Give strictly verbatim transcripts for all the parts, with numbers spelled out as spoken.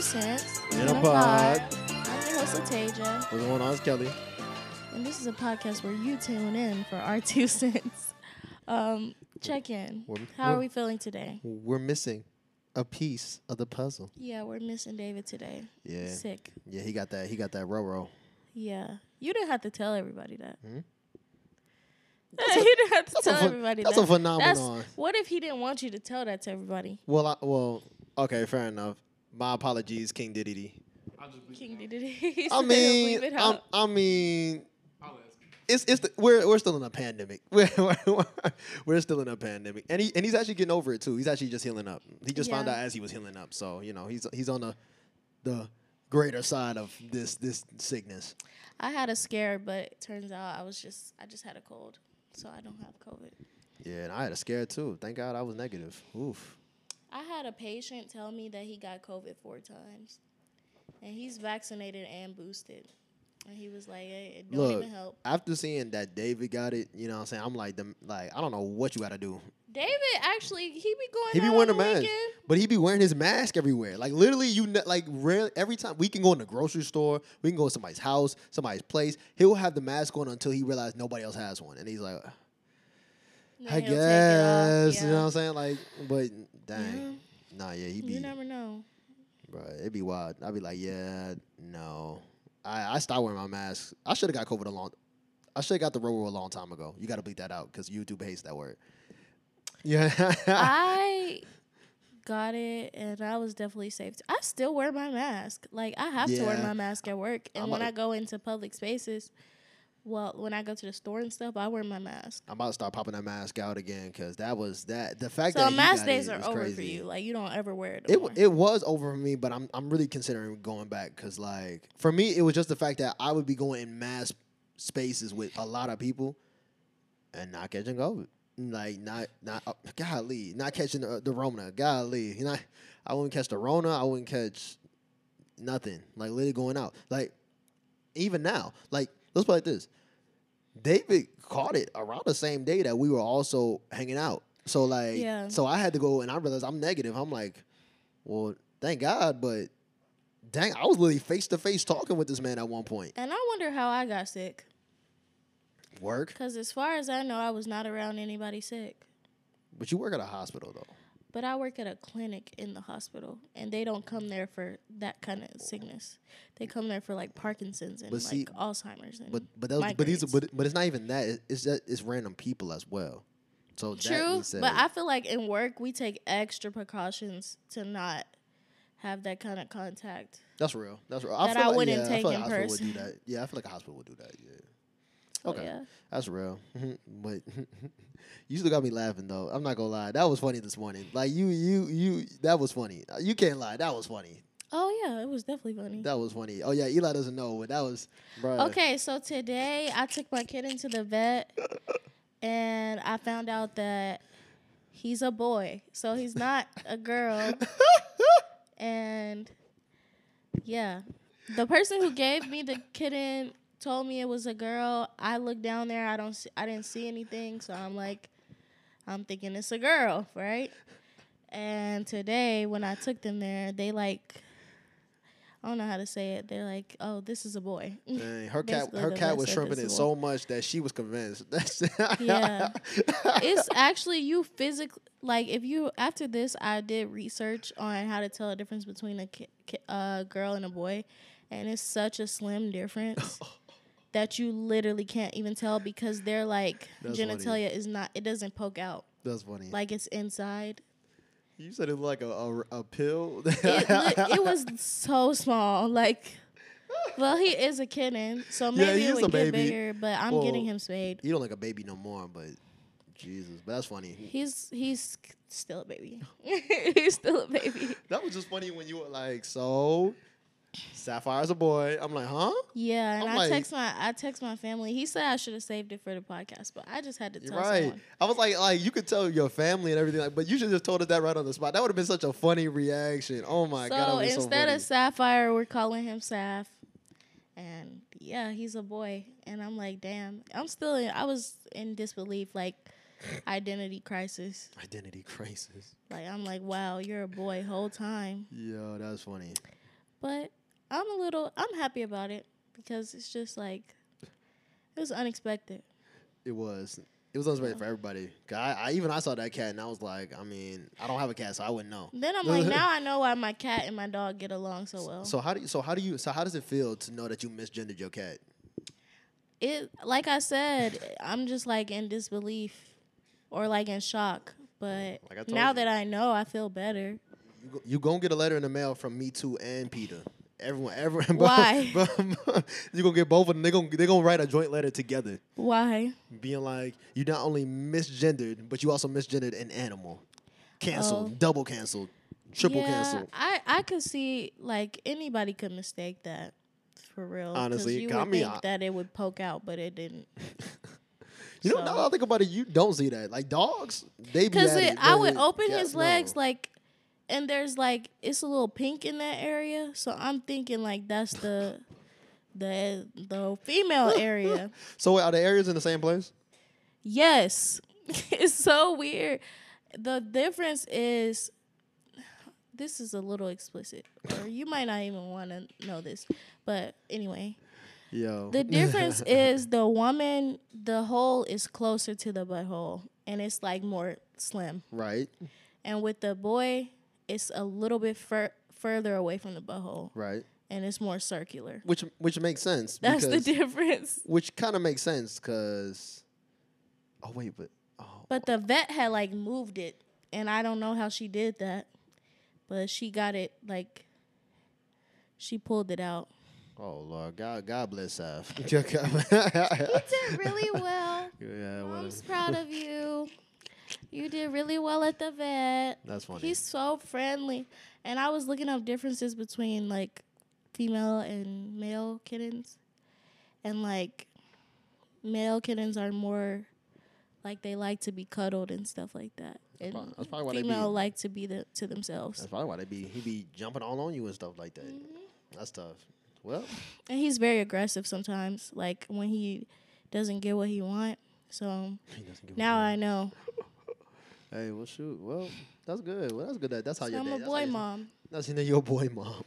Deuces. In a pod. I'm your host, LaTaija. What's going on? It's Kelly. And this is a podcast where you tune in for our two cents. Um, check in. We're, How we're, are we feeling today? We're missing a piece of the puzzle. Yeah, we're missing David today. Yeah. Sick. Yeah, he got that. He got that row-row. Yeah. You didn't have to tell everybody that. Hmm? That's you a, didn't have to tell a, everybody that's that. That's a phenomenon. That's, what if he didn't want you to tell that to everybody? Well, I, well, okay, fair enough. My apologies, King Diddy. King Diddy. I mean, I'm, I mean, it's it's the, we're we're still in a pandemic. We're, we're, we're still in a pandemic, and he and he's actually getting over it too. He's actually just healing up. He just yeah. found out as he was healing up, so you know he's he's on the the greater side of this this sickness. I had a scare, but it turns out I was just I just had a cold. So I don't have COVID. Yeah, and I had a scare, too. Thank God I was negative. Oof. I had a patient tell me that he got COVID four times. And he's vaccinated and boosted. And he was like, hey, it don't Look, even help. After seeing that David got it, you know what I'm saying? I'm like, the, like I don't know what you got to do. David, actually, he be going He be wearing a mask. Weekend. But he be wearing his mask everywhere. Like, literally, you ne- like rarely, every time. We can go in the grocery store. We can go to somebody's house, somebody's place. He'll have the mask on until he realizes nobody else has one. And he's like, I guess. Yeah. You know what I'm saying? Like, but, dang. Yeah. Nah, yeah, he be. You never know. Bro, it'd be wild. I'd be like, yeah, no. I, I stopped wearing my mask. I should have got COVID a long I should have got the row a long time ago. You got to bleep that out because YouTube hates that word. Yeah. I got it, and I was definitely safe. I still wear my mask. Like, I have yeah. to wear my mask at work. And I'm when I go into public spaces, well, when I go to the store and stuff, I wear my mask. I'm about to start popping that mask out again because that was that. The fact so that mask days are over crazy. For you. Like, you don't ever wear it no It more. It was over for me, but I'm I'm really considering going back because, like, for me, it was just the fact that I would be going in mass spaces with a lot of people and not catching COVID. Like, not, not, uh, golly, not catching the, the Rona, golly. You know, I wouldn't catch the Rona, I wouldn't catch nothing. Like, literally going out. Like, even now, like, let's put it like this. David caught it around the same day that we were also hanging out. So, like, yeah. so I had to go, and I realized I'm negative. I'm like, well, thank God, but dang, I was literally face-to-face talking with this man at one point. And I wonder how I got sick. Work? Because as far as I know, I was not around anybody sick. But you work at a hospital, though. But I work at a clinic in the hospital, and they don't come there for that kind of sickness. They come there for, like, Parkinson's and, see, like, Alzheimer's and but but that was, but, these, but but it's not even that. It's just, it's random people as well. So true, that but I feel like in work, we take extra precautions to not have that kind of contact. That's real. That's real. I that feel I like, wouldn't yeah, take I feel like in person. Hospital would do that. Yeah, I feel like a hospital would do that, yeah. So, okay, yeah. That's real. But you still got me laughing though. I'm not gonna lie, that was funny this morning. Like you, you, you. That was funny. You can't lie, that was funny. Oh yeah, it was definitely funny. That was funny. Oh yeah, Eli doesn't know, but that was. Bruh. Okay, so today I took my kid into the vet, and I found out that he's a boy, so he's not a girl. And yeah, the person who gave me the kitten told me it was a girl. I looked down there. I don't. See, I didn't see anything. So I'm like, I'm thinking it's a girl, right? And today, when I took them there, they like, I don't know how to say it. They're like, oh, this is a boy. Dang, her cat, her cat was shrimping it so much that she was convinced. Yeah, it's actually you physically like if you after this, I did research on how to tell the difference between a ki- ki- uh, girl and a boy, and it's such a slim difference. That you literally can't even tell because they're like that's genitalia funny. Is not, it doesn't poke out. That's funny. Like it's inside. You said it looked like a, a, a pill? It, it was so small. Like, well, he is a kitten, so maybe yeah, it would get baby. Bigger, but I'm well, getting him spayed. You don't like a baby no more, but Jesus, but that's funny. He's he's still a baby. He's still a baby. That was just funny when you were like, so... Sapphire's a boy. I'm like, huh? Yeah, and I'm I like, text my I text my family. He said I should have saved it for the podcast, but I just had to tell right. someone. I was like, like you could tell your family and everything, like, but you should have just told us that right on the spot. That would have been such a funny reaction. Oh my so god! Instead so instead of Sapphire, we're calling him Saf, and yeah, he's a boy. And I'm like, damn, I'm still in, I was in disbelief, like identity crisis. Identity crisis. Like I'm like, wow, you're a boy whole time. Yo, that's funny. But I'm a little, I'm happy about it because it's just like, it was unexpected. It was. It was unexpected for everybody. I, I even I saw that cat and I was like, I mean, I don't have a cat, so I wouldn't know. Then I'm like, now I know why my cat and my dog get along so well. So how do you, so how do you so how does it feel to know that you misgendered your cat? It like I said, I'm just like in disbelief or like in shock. But like now you. that I know, I feel better. You you gonna get a letter in the mail from Me Too and Peter. Everyone, everyone. Why? You're going to get both of them. They're going to they gonna write a joint letter together. Why? Being like, you not only misgendered, but you also misgendered an animal. Canceled. Oh. Double canceled. Triple yeah, canceled. I, I could see, like, anybody could mistake that for real. Honestly. You would I mean, think I, that it would poke out, but it didn't. you so. know, now that I think about it, you don't see that. Like, dogs, they be Because I would open yeah, his legs no. like... And there's like it's a little pink in that area, so I'm thinking like that's the the the female area. So are the areas in the same place? Yes. It's so weird. The difference is this is a little explicit, or you might not even want to know this, but anyway. Yo. The difference is the woman, the hole is closer to the butthole, and it's like more slim. Right. And with the boy. It's a little bit fur- further away from the butthole. Right. And it's more circular. Which which makes sense. That's the difference. Which kind of makes sense because... Oh, wait, but... Oh. But the vet had, like, moved it. And I don't know how she did that. But she got it, like... She pulled it out. Oh, Lord. God, God bless Saf. You did really well. Yeah, Mom's proud of you. You did really well at the vet. That's funny. He's so friendly. And I was looking up differences between, like, female and male kittens. And, like, male kittens are more, like, they like to be cuddled and stuff like that. And that's probably, that's probably female be, like to be the, to themselves. That's probably why they be, he be jumping all on you and stuff like that. Mm-hmm. That's tough. Well. And he's very aggressive sometimes, like, when he doesn't get what he wants. So, he doesn't get now what I know. Hey, well, shoot. Well, that's good. Well, that's good. That, that's how so your I'm day. I'm a boy that's mom. That's you know, your boy mom.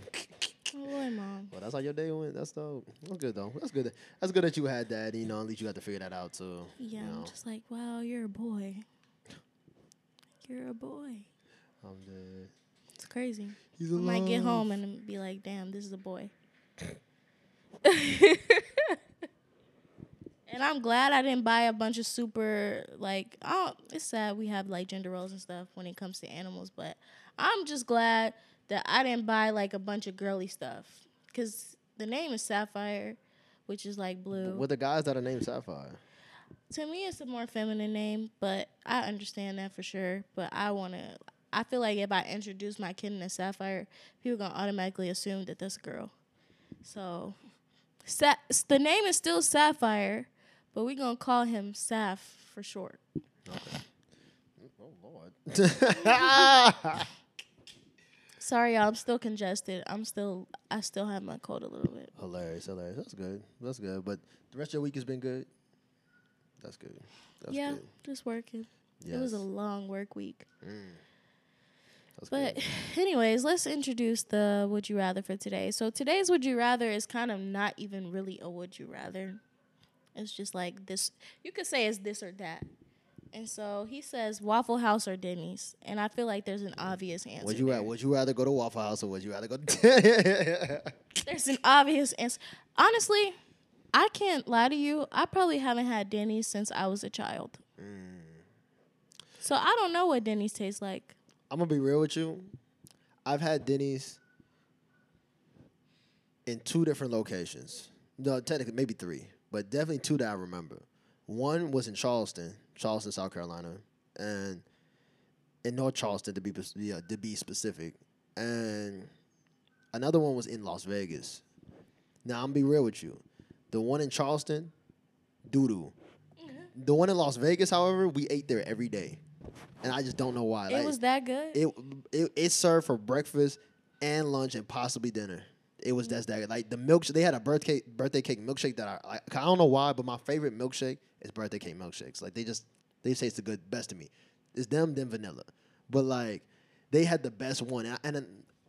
Boy mom. Well, that's how your day went. That's dope. That's good though. That's good. That, that's good that you had that. You know, at least you got to figure that out too. Yeah, you know. I'm just like, wow, you're a boy. You're a boy. I'm dead. It's crazy. He's I might get home and be like, damn, this is a boy. And I'm glad I didn't buy a bunch of super, like, oh, it's sad we have, like, gender roles and stuff when it comes to animals. But I'm just glad that I didn't buy, like, a bunch of girly stuff. Because the name is Sapphire, which is, like, blue. But with the guys that are named Sapphire. To me, it's a more feminine name, but I understand that for sure. But I want to, I feel like if I introduce my kitten as Sapphire, people are going to automatically assume that that's a girl. So sa- the name is still Sapphire. But we're going to call him Saf for short. Okay. Oh, Lord. Sorry, y'all. I'm still congested. I'm still, I still have my cold a little bit. Hilarious, hilarious. That's good. That's good. But the rest of your week has been good? That's good. That's yeah, good. Just working. Yes. It was a long work week. Mm. That's but good. Anyways, let's introduce the Would You Rather for today. So today's Would You Rather is kind of not even really a Would You Rather. It's just like this. You could say it's this or that. And so he says Waffle House or Denny's. And I feel like there's an obvious answer. Would you, ra- would you rather go to Waffle House or would you rather go to Denny's? There's an obvious answer. Honestly, I can't lie to you. I probably haven't had Denny's since I was a child. Mm. So I don't know what Denny's tastes like. I'm going to be real with you. I've had Denny's in two different locations. No, technically, maybe three. But definitely two that I remember. One was in Charleston, Charleston, South Carolina, and in North Charleston, to be yeah, to be specific. And another one was in Las Vegas. Now, I'm going to be real with you. The one in Charleston, doo-doo. Mm-hmm. The one in Las Vegas, however, we ate there every day. And I just don't know why. It like, was that good? It, it it served for breakfast and lunch and possibly dinner. It was that's that like the milkshake. They had a birthday birthday cake milkshake that I like, I don't know why, but my favorite milkshake is birthday cake milkshakes. Like they just they taste the good best to me. It's them, then vanilla, but like they had the best one. And, I, and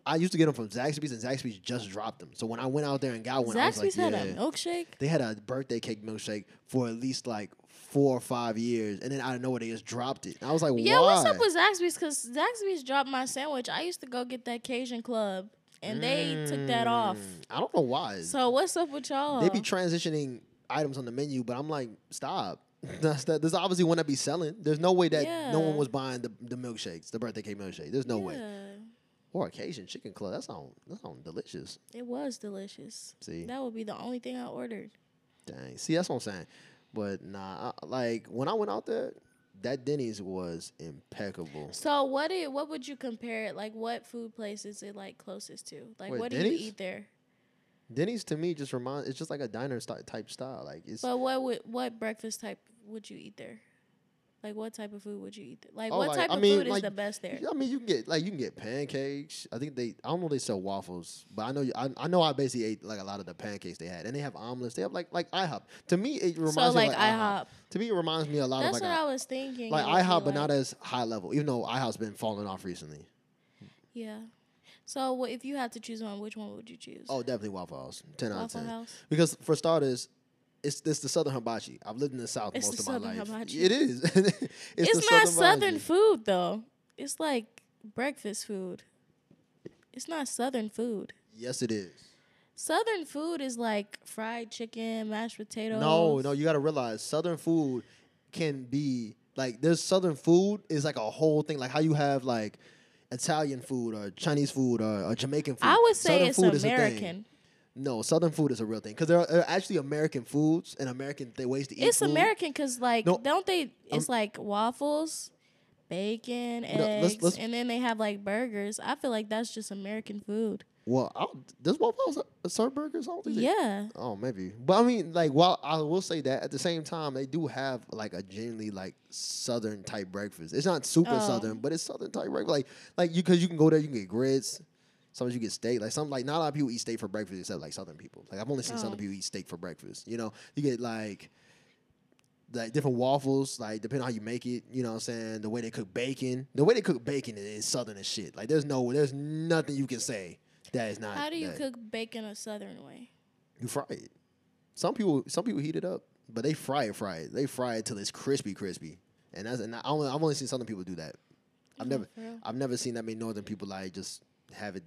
I used to get them from Zaxby's, and Zaxby's just dropped them. So when I went out there and got one, Zaxby's I was like, had yeah. a milkshake? They had a birthday cake milkshake for at least like four or five years, and then I don't know where they just dropped it. And I was like, yeah, why? What's up with Zaxby's? Because Zaxby's dropped my sandwich. I used to go get that Cajun Club, and mm, they took that off. I don't know why. So what's up with y'all? They be transitioning items on the menu, but I'm like, stop. That's that, there's obviously one that be selling. There's no way that yeah. no one was buying the, the milkshakes, the birthday cake milkshake. There's no yeah. way. Or Cajun chicken club. That sound, that sound delicious. It was delicious. See? That would be the only thing I ordered. Dang. See, that's what I'm saying. But, nah, I, like, when I went out there, that Denny's was impeccable. So, what did, what would you compare it? Like, what food place is it, like, closest to? Like, Wait, what Denny's? do you eat there? Denny's, to me, just reminds, it's just like a diner st- type style. Like, it's. But what would, what breakfast type would you eat there? Like, what type of food would you eat there? Like, oh, what like, type I of mean, food like, is the best there? I mean, you can get, like, you can get pancakes. I think they, I don't know if they sell waffles, but I know you, I, I know I basically ate, like, a lot of the pancakes they had. And they have omelets. They have, like, like IHOP. To me, it reminds so, like, me of, like, IHOP. IHOP. To me, it reminds me a lot That's of, like, That's what a, I was thinking. Like, IHOP, like, but not as high level, even though IHOP's been falling off recently. Yeah. So, well, if you had to choose one, which one would you choose? Oh, definitely Waffle House. ten Waffle out of ten. Waffle House? Because, for starters, It's, it's the Southern hibachi. I've lived in the South it's most the of my life. Hibachi. It is. it's it's not Southern, Southern food, though. It's like breakfast food. It's not Southern food. Yes, it is. Southern food is like fried chicken, mashed potatoes. No, no, you got to realize Southern food can be, like, there's Southern food is like a whole thing. Like how you have, like, Italian food or Chinese food or, or Jamaican food. I would say Southern it's American. No, Southern food is a real thing. Because there, there are actually American foods and American th- ways to eat It's food. American because, like, no, don't they... It's, um, like, waffles, bacon, no, eggs, let's, let's, and then they have, like, burgers. I feel like that's just American food. Well, I'll, does Waffle House serve burgers? All yeah. It? Oh, maybe. But, I mean, like, while I will say that, at the same time, they do have, like, a genuinely, like, Southern-type breakfast. It's not super oh. Southern, but it's Southern-type breakfast. Like, like you because you can go there, you can get grits. Sometimes you get steak. Like some like not a lot of people eat steak for breakfast except like Southern people. Like I've only seen oh. Southern people eat steak for breakfast. You know, you get like like different waffles, like depending on how you make it, you know what I'm saying? The way they cook bacon. The way they cook bacon is, is Southern as shit. Like there's no there's nothing you can say that is not. How do you that. cook bacon a Southern way? You fry it. Some people some people heat it up, but they fry it, fry it. They fry it till it's crispy, crispy. And that's and I only I've only seen Southern people do that. I've oh, never I've never seen that many Northern people like just have it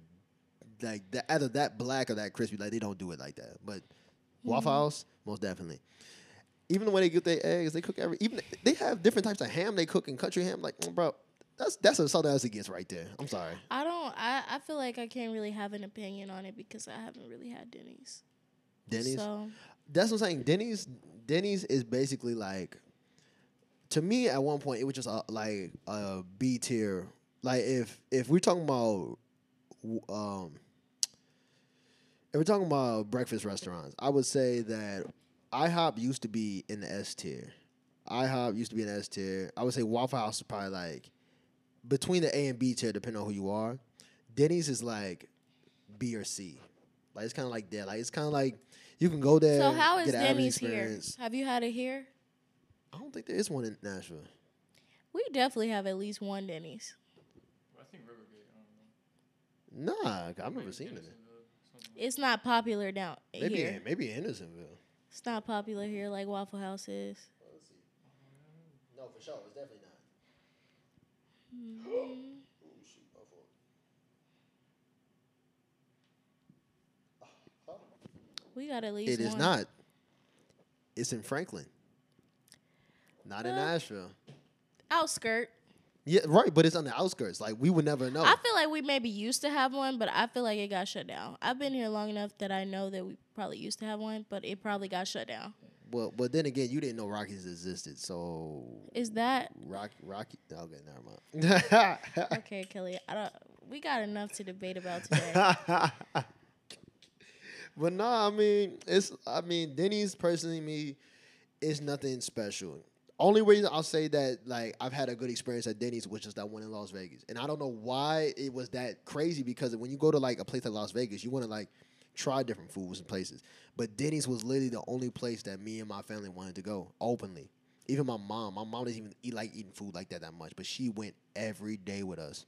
like that, either that black or that crispy. Like they don't do it like that. But mm-hmm. Waffle House, most definitely. Even the way they get their eggs, they cook every. Even they have different types of ham. They cook in country ham. Like oh, bro, that's that's as Southern as it gets right there. I'm sorry. I don't. I, I feel like I can't really have an opinion on it because I haven't really had Denny's. Denny's. So. That's what I'm saying. Denny's. Denny's is basically like. To me, at one point, it was just a, like a B tier. Like if if we're talking about. Um, if we're talking about breakfast restaurants, I would say that IHOP used to be in the S tier. IHOP used to be in the S tier. I would say Waffle House is probably like between the A and B tier, depending on who you are. Denny's is like B or C. Like it's kind of like that. Like it's kind of like you can go there. So how is Denny's here? Have you had it here? I don't think there is one in Nashville. We definitely have at least one Denny's. Nah, I've never seen it. It's not popular down maybe, here. Maybe Hendersonville. It's not popular here like Waffle House is. Well, let's see. No, for sure. It's definitely not. Mm-hmm. Oh, shoot. My fault. We got at least It one. Is not. It's in Franklin. Not well, in Nashville. Outskirt. Yeah, right, but it's on the outskirts. Like, we would never know. I feel like we maybe used to have one, but I feel like it got shut down. I've been here long enough that I know that we probably used to have one, but it probably got shut down. Well, but then again, you didn't know Rockies existed, so... Is that... Rock, Rocky... Okay, never mind. Okay, Kelly, I don't, we got enough to debate about today. But no, nah, I mean, it's... I mean, Denny's, personally, me, is nothing special. Only reason I'll say that, like, I've had a good experience at Denny's was just that one in Las Vegas. And I don't know why it was that crazy because when you go to, like, a place like Las Vegas, you want to, like, try different foods and places. But Denny's was literally the only place that me and my family wanted to go, openly. Even my mom. My mom doesn't even eat, like, eating food like that that much. But she went every day with us.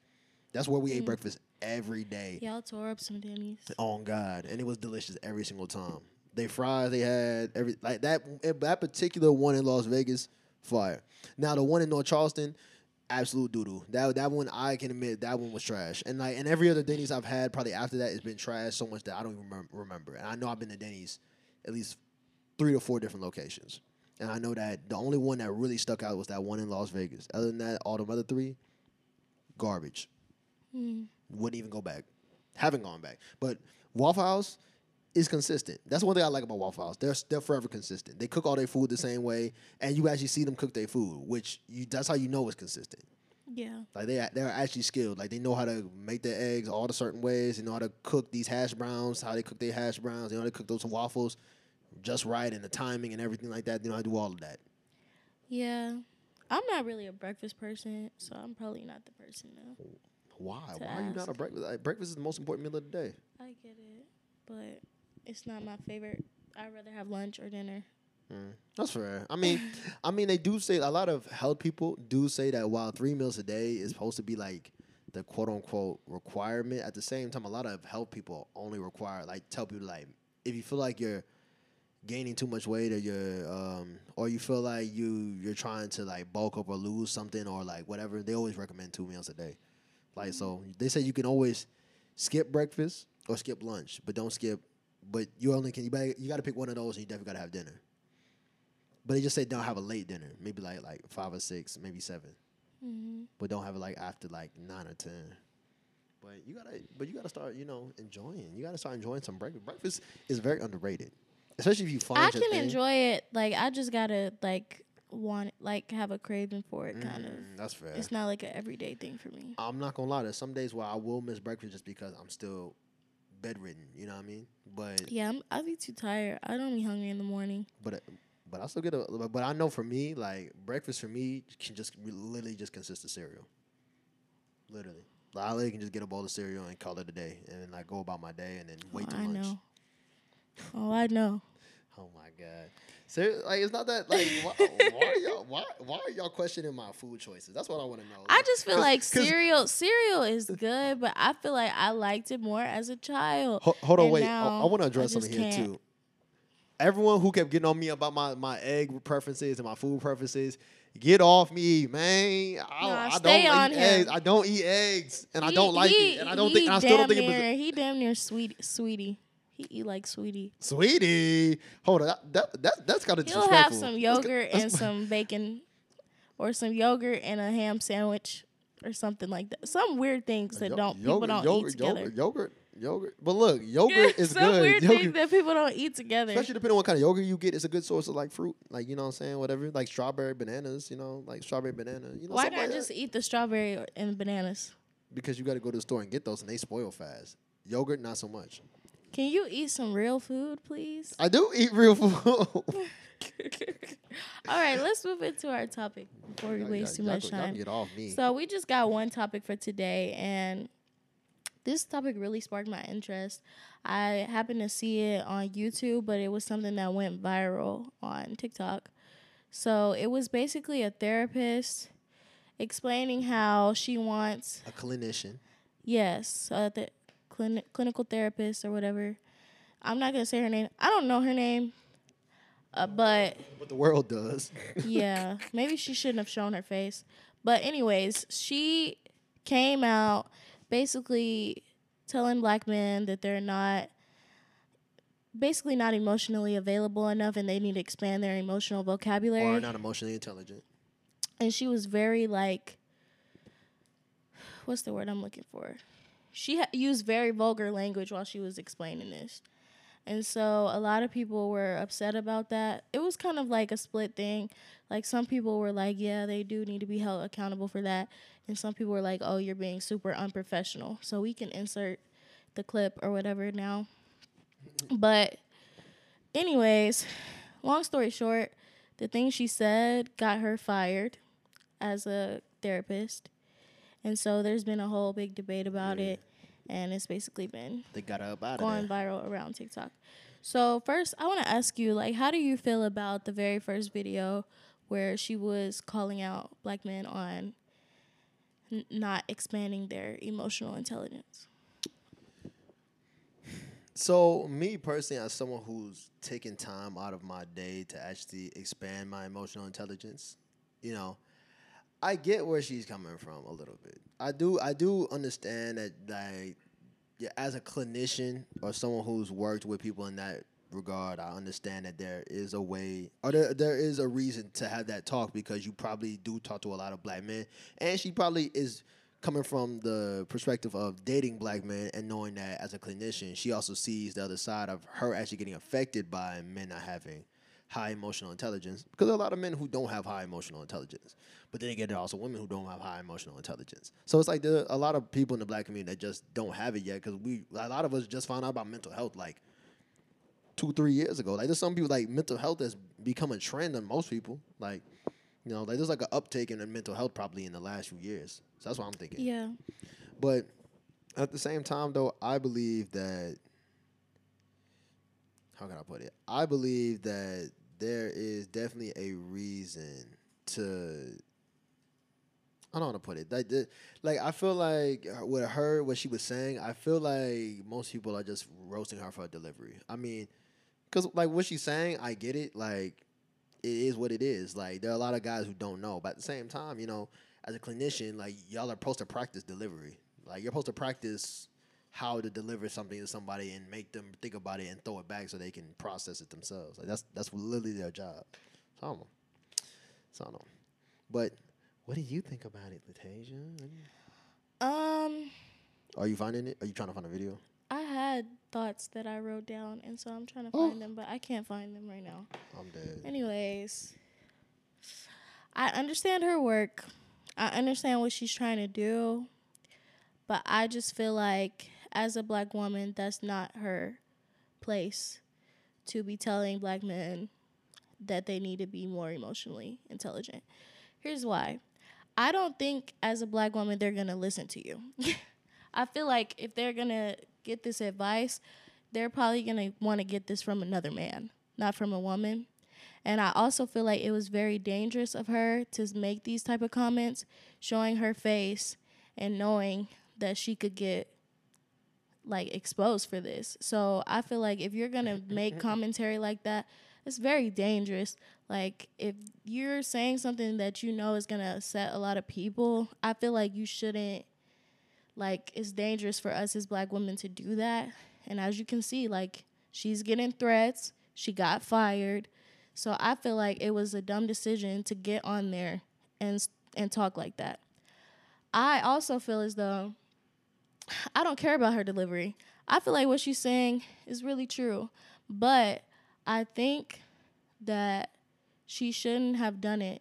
That's where we mm. ate breakfast every day. Y'all tore up some Denny's. Oh, God. And it was delicious every single time. They fries, they had every like that that particular one in Las Vegas, fire. Now the one in North Charleston, absolute doodoo. That that one I can admit that one was trash. And like and every other Denny's I've had probably after that has been trash so much that I don't even remember. And I know I've been to Denny's at least three to four different locations. And I know that the only one that really stuck out was that one in Las Vegas. Other than that, all the other three, garbage. Mm. Wouldn't even go back. Haven't gone back. But Waffle House is consistent. That's one thing I like about Waffle House. They're they're forever consistent. They cook all their food the same way, and you actually see them cook their food, which you that's how you know it's consistent. Yeah, like they they're actually skilled. Like they know how to make their eggs all the certain ways. They know how to cook these hash browns. How they cook their hash browns. They know how to cook those waffles just right, and the timing and everything like that. They know how to do all of that. Yeah, I'm not really a breakfast person, so I'm probably not the person though. Why? Why ask. Are you not a breakfast? Like, breakfast is the most important meal of the day. I get it, but. It's not my favorite. I'd rather have lunch or dinner. Mm, that's fair. I mean, I mean, they do say a lot of health people do say that while three meals a day is supposed to be like the quote unquote requirement, at the same time, a lot of health people only require like tell people like if you feel like you're gaining too much weight or you're um or you feel like you you're trying to like bulk up or lose something or like whatever, they always recommend two meals a day. Like mm-hmm. so, they say you can always skip breakfast or skip lunch, but don't skip. But you only can you better, you got to pick one of those, and you definitely got to have dinner. But they just say don't have a late dinner, maybe like like five or six, maybe seven. Mm-hmm. But don't have it like after like nine or ten. But you gotta but you gotta start you know enjoying. You gotta start enjoying some breakfast. Breakfast is very underrated, especially if you find. I can thing. enjoy it. Like I just gotta like want it, like have a craving for it. Mm, kind of. That's fair. It's not like an everyday thing for me. I'm not gonna lie. There's some days where I will miss breakfast just because I'm still. Bedridden, you know what I mean? But yeah, I'm, I'll be too tired. I don't be hungry in the morning. But but I still get a. But I know for me, like breakfast for me can just literally just consist of cereal. Literally, like, I literally can just get a bowl of cereal and call it a day, and then I like, go about my day, and then wait till lunch. Know. Oh, I know. Oh my God! Seriously, like it's not that. Like, why, why are y'all? Why, why are y'all questioning my food choices? That's what I want to know. Like, I just feel like cereal. Cereal is good, but I feel like I liked it more as a child. Ho- hold on, and wait. I, I want to address something here can't. too. Everyone who kept getting on me about my, my egg preferences and my food preferences, get off me, man! I, no, I stay don't on eat him. eggs. I don't eat eggs, and he, I don't like he, it, and I don't think. And I still don't think near, it was, he damn near sweetie, sweetie. He like Sweetie. Sweetie. Hold on. That, that, that, that's kind of disrespectful. He'll have some yogurt that's, that's and some bacon or some yogurt and a ham sandwich or something like that. Some weird things that don't yogurt, people don't yogurt, eat together. Yogurt, yogurt, yogurt. But look, yogurt is some good. Some weird yogurt. Things that people don't eat together. Especially depending on what kind of yogurt you get. It's a good source of like fruit. Like, you know what I'm saying? Whatever. Like strawberry bananas, you know? Like strawberry banana. You know, why not like just that? Eat the strawberry and the bananas? Because you got to go to the store and get those and they spoil fast. Yogurt, not so much. Can you eat some real food, please? I do eat real food. All right, let's move into our topic before we waste too much time. Get off me. So we just got one topic for today, and this topic really sparked my interest. I happened to see it on YouTube, but it was something that went viral on TikTok. So it was basically a therapist explaining how she wants... A clinician. Yes, a th- Clin- clinical therapist or whatever. I'm not going to say her name. I don't know her name, uh, but... What the world does. Yeah. Maybe she shouldn't have shown her face. But anyways, she came out basically telling black men that they're not... basically not emotionally available enough and they need to expand their emotional vocabulary. Or not emotionally intelligent. And she was very, like... What's the word I'm looking for? She ha- used very vulgar language while she was explaining this. And so a lot of people were upset about that. It was kind of like a split thing. Like some people were like, yeah, they do need to be held accountable for that. And some people were like, oh, you're being super unprofessional. So we can insert the clip or whatever now. But anyways, long story short, the thing she said got her fired as a therapist. And so there's been a whole big debate about yeah. it, and it's basically been they got up out going of viral around TikTok. So first, I want to ask you, like, how do you feel about the very first video where she was calling out black men on n- not expanding their emotional intelligence. So me personally, as someone who's taking time out of my day to actually expand my emotional intelligence, you know, I get where she's coming from a little bit. I do I do understand that, like, yeah, as a clinician or someone who's worked with people in that regard, I understand that there is a way, or there, there is a reason to have that talk, because you probably do talk to a lot of black men, and she probably is coming from the perspective of dating black men and knowing that as a clinician, she also sees the other side of her actually getting affected by men not having high emotional intelligence, because there are a lot of men who don't have high emotional intelligence. But then again, there are also women who don't have high emotional intelligence. So it's like there are a lot of people in the black community that just don't have it yet, because we a lot of us just found out about mental health like two, three years ago. Like, there's some people, like, mental health has become a trend on most people. Like, you know, like there's like an uptake in mental health probably in the last few years. So that's what I'm thinking. Yeah. But at the same time, though, I believe that, how can I put it? I believe that there is definitely a reason to, I don't want to put it, like, like, I feel like with her, what she was saying, I feel like most people are just roasting her for her delivery. I mean, because, like, what she's saying, I get it. Like, it is what it is. Like, there are a lot of guys who don't know. But at the same time, you know, as a clinician, like, y'all are supposed to practice delivery. Like, you're supposed to practice how to deliver something to somebody and make them think about it and throw it back so they can process it themselves. Like, that's that's literally their job. So I don't know. So I don't know. But what do you think about it, LaTaija? Um. Are you finding it? Are you trying to find a video? I had thoughts that I wrote down, and so I'm trying to find oh. them, but I can't find them right now. I'm dead. Anyways, I understand her work. I understand what she's trying to do, but I just feel like, as a black woman, that's not her place to be telling black men that they need to be more emotionally intelligent. Here's why. I don't think, as a black woman, they're going to listen to you. I feel like if they're going to get this advice, they're probably going to want to get this from another man, not from a woman. And I also feel like it was very dangerous of her to make these type of comments, showing her face and knowing that she could get, like, exposed for this. So I feel like if you're going to make commentary like that, it's very dangerous. Like, if you're saying something that you know is going to upset a lot of people, I feel like you shouldn't, like, it's dangerous for us as black women to do that. And as you can see, like, she's getting threats. She got fired. So I feel like it was a dumb decision to get on there and and talk like that. I also feel as though I don't care about her delivery. I feel like what she's saying is really true. But I think that she shouldn't have done it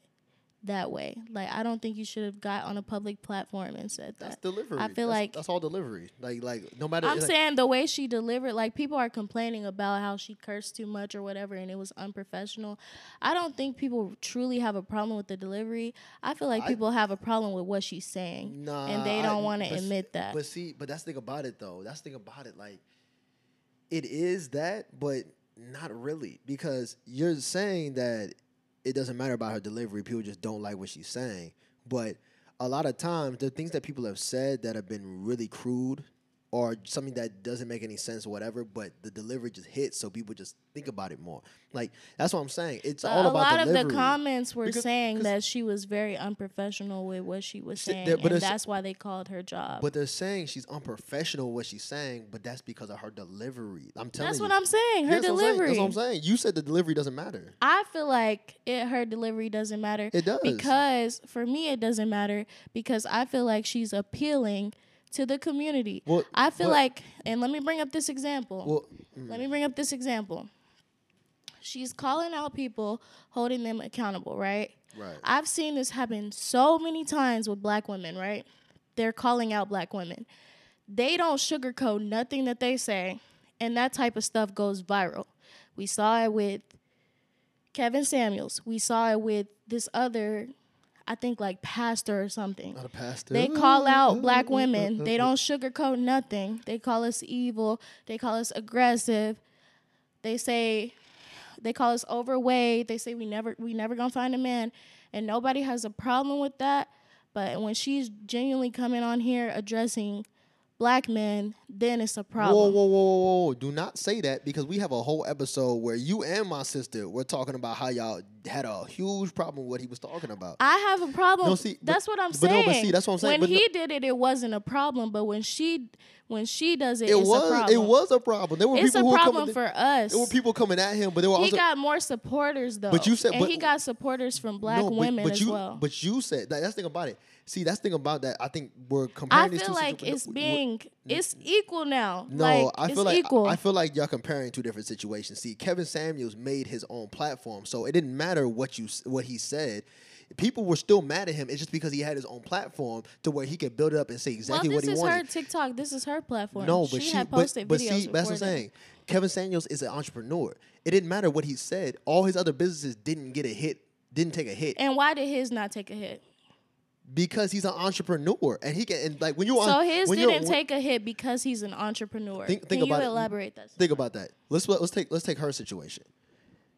that way. Like, I don't think you should have got on a public platform and said that. That's delivery. I feel that's, like that's all delivery. Like, like no matter. I'm saying, like, the way she delivered. Like, people are complaining about how she cursed too much or whatever, and it was unprofessional. I don't think people truly have a problem with the delivery. I feel like I, people have a problem with what she's saying, nah, and they don't want to admit that. But see, but that's the thing about it, though. That's the thing about it. Like, it is that, but not really, because you're saying that it doesn't matter about her delivery. People just don't like what she's saying. But a lot of times, the things that people have said that have been really crude or something that doesn't make any sense or whatever, but the delivery just hits, so people just think about it more. Like, that's what I'm saying. It's all about delivery. A lot of the comments were because, saying that she was very unprofessional with what she was saying, and that's why they called her job. But they're saying she's unprofessional with what she's saying, but that's because of her delivery. I'm telling you. That's what I'm saying. Her delivery. That's what I'm saying. You said the delivery doesn't matter. I feel like it. her delivery doesn't matter. It does. Because, for me, it doesn't matter, because I feel like she's appealing to the community. Well, I feel well, like, and let me bring up this example. Well, mm. Let me bring up this example. She's calling out people, holding them accountable, right? Right. I've seen this happen so many times with black women, right? They're calling out black women. They don't sugarcoat nothing that they say, and that type of stuff goes viral. We saw it with Kevin Samuels. We saw it with this other, I think, like, pastor or something. Not a pastor. They call out black women. They don't sugarcoat nothing. They call us evil. They call us aggressive. They say, they call us overweight. They say we never, we never gonna find a man, and nobody has a problem with that. But when she's genuinely coming on here addressing black men, then it's a problem. Whoa, whoa, whoa, whoa, whoa. Do not say that, because we have a whole episode where you and my sister were talking about how y'all had a huge problem with what he was talking about. I have a problem. No, see, that's but, what I'm but saying. No, but see, that's what I'm saying. When but he no. did it, it wasn't a problem. But when she... When she does it, it it's was, a problem. It was a problem. There were it's people a problem who were coming, for us. There were people coming at him, but there were he also... He got more supporters, though. But you said... And but, he got supporters from black no, but, women but as you, well. But you said... That, that's the thing about it. See, that's the thing about that. I think we're comparing I these two... I feel like it's being... It's equal now. No, like, I, feel it's like, equal. I, I feel like y'all comparing two different situations. See, Kevin Samuels made his own platform, so it didn't matter what you what he said. People were still mad at him. It's just because he had his own platform to where he could build it up and say exactly well, what he wanted. This is her TikTok. This is her platform. No, but she, she had posted but, videos. But see, that's what I'm saying. Kevin Samuels is an entrepreneur. It didn't matter what he said. All his other businesses didn't get a hit, didn't take a hit. And why did his not take a hit? Because he's an entrepreneur, and he can and like when you're so on, his when didn't you're, take a hit because he's an entrepreneur. Think, think can about you it. Elaborate that? Think about that. Let's let's take let's take her situation.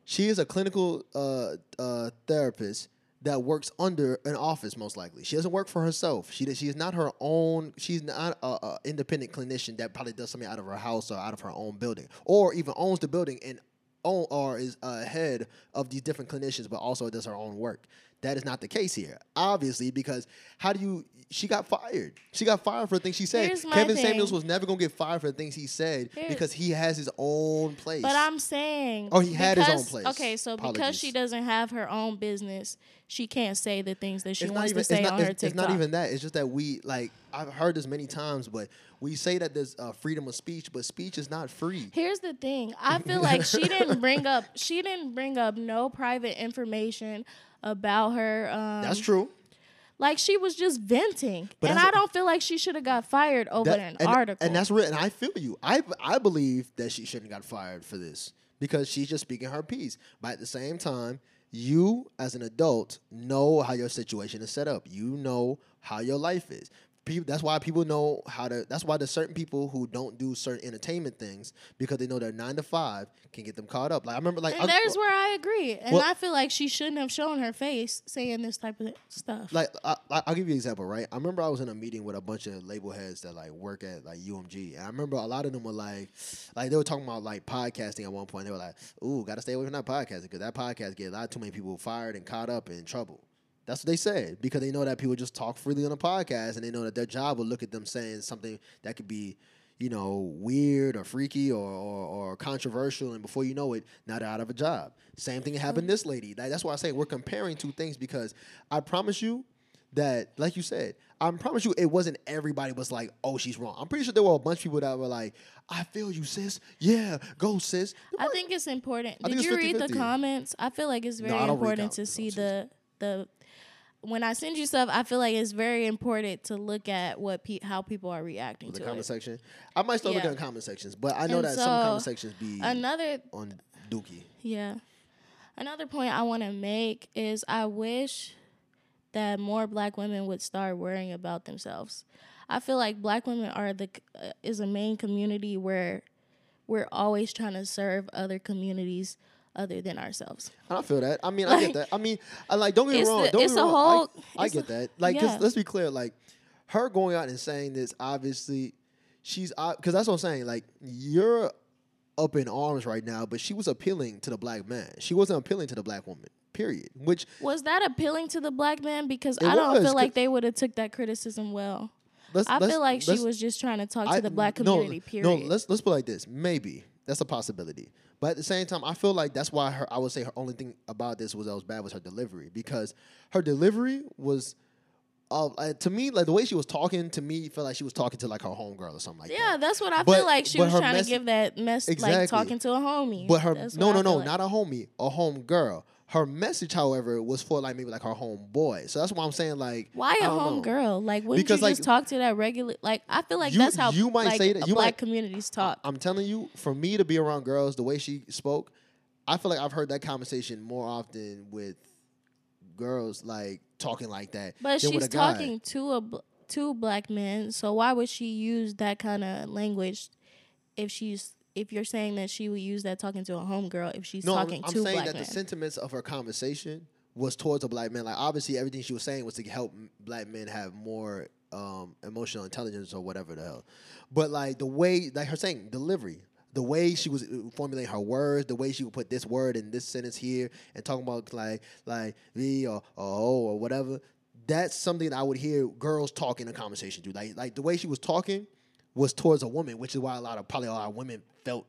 She is a clinical uh, uh, therapist that works under an office, most likely. She doesn't work for herself. She she is not her own. She's not an independent clinician that probably does something out of her house or out of her own building, or even owns the building and own or is ahead of these different clinicians, but also does her own work. That is not the case here, obviously, because how do you... She got fired. She got fired for the things she said. Kevin thing. Samuels was never going to get fired for the things he said Here's, because he has his own place. But I'm saying... Or he because, had his own place. Okay, so Apologies. because she doesn't have her own business, she can't say the things that she it's wants even, to say not, on it's, her TikTok. It's not even that. It's just that we... like I've heard this many times, but we say that there's uh, freedom of speech, but speech is not free. Here's the thing. I feel like she didn't bring up... She didn't bring up no private information... about her. Um, that's true. Like, she was just venting. But and I don't feel like she should have got fired over that, an and, article. And that's real. And I feel you. I I believe that she shouldn't have got fired for this because she's just speaking her piece. But at the same time, you as an adult know how your situation is set up. You know how your life is. People, that's why people know how to, that's why there's certain people who don't do certain entertainment things because they know their nine to five can get them caught up. Like I remember like- And I, there's well, where I agree. And well, I feel like she shouldn't have shown her face saying this type of stuff. Like, I, I'll give you an example, right? I remember I was in a meeting with a bunch of label heads that like work at like U M G. And I remember a lot of them were like, like they were talking about like podcasting at one point. They were like, ooh, gotta stay away from that podcasting because that podcast get a lot too many people fired and caught up and in trouble. That's what they said, because they know that people just talk freely on a podcast, and they know that their job will look at them saying something that could be, you know, weird or freaky or, or, or controversial, and before you know it, now they're out of a job. Same thing happened to this lady. Like, that's why I say we're comparing two things, because I promise you that, like you said, I promise you it wasn't everybody was like, oh, she's wrong. I'm pretty sure there were a bunch of people that were like, I feel you, sis. Yeah, go, sis. They're I right. think it's important. I Did you read the comments? I feel like it's very no, important to see the... the When I send you stuff, I feel like it's very important to look at what pe how people are reacting well, the to the comment it. section. I might start yeah. looking at comment sections, but I know and that so some comment sections be another on Dookie. Yeah, another point I want to make is I wish that more black women would start worrying about themselves. I feel like black women are the uh, is a main community where we're always trying to serve other communities other than ourselves. I don't feel that. I mean, like, I get that. I mean, I like, don't get me wrong. The, don't it's get me a wrong. whole... I, I get a, that. Like, yeah. let's be clear. Like, her going out and saying this, obviously, she's... Because that's what I'm saying. Like, you're up in arms right now, but she was appealing to the black man. She wasn't appealing to the black woman, period. Which... Was that appealing to the black man? Because I don't was, feel like they would have took that criticism well. Let's, I let's, feel like she was just trying to talk I, to the black community, no, period. No, let's, let's put it like this. Maybe. That's a possibility. But at the same time, I feel like that's why her. I would say her only thing about this was that was bad was her delivery, because her delivery was, uh, uh, to me, like the way she was talking to me, felt like she was talking to like her homegirl or something like yeah, that. Yeah, that's what I but, feel like she was trying to give that mess, exactly. like talking to a homie. But her that's no, no, no, like. not a homie, a homegirl. Her message, however, was for like maybe like her homeboy. So that's why I'm saying like why a homegirl? Like wouldn't because, you like, just talk to that regular? Like I feel like you, that's how you might like, say that you black might, communities talk. I'm telling you, for me to be around girls, the way she spoke, I feel like I've heard that conversation more often with girls like talking like that. But than she's with a guy. talking to a to black men, so why would she use that kind of language if she's? If you're saying that she would use that talking to a homegirl if she's no, talking I'm, I'm to black No, I'm saying that men. the sentiments of her conversation was towards a black man. Like, obviously, everything she was saying was to help black men have more um, emotional intelligence or whatever the hell. But, like, the way, like her saying, delivery, the way she was formulating her words, the way she would put this word in this sentence here and talking about, like, like, V or, or O or whatever, that's something that I would hear girls talk in a conversation, dude. Like, like the way she was talking was towards a woman, which is why a lot of, probably a lot of women felt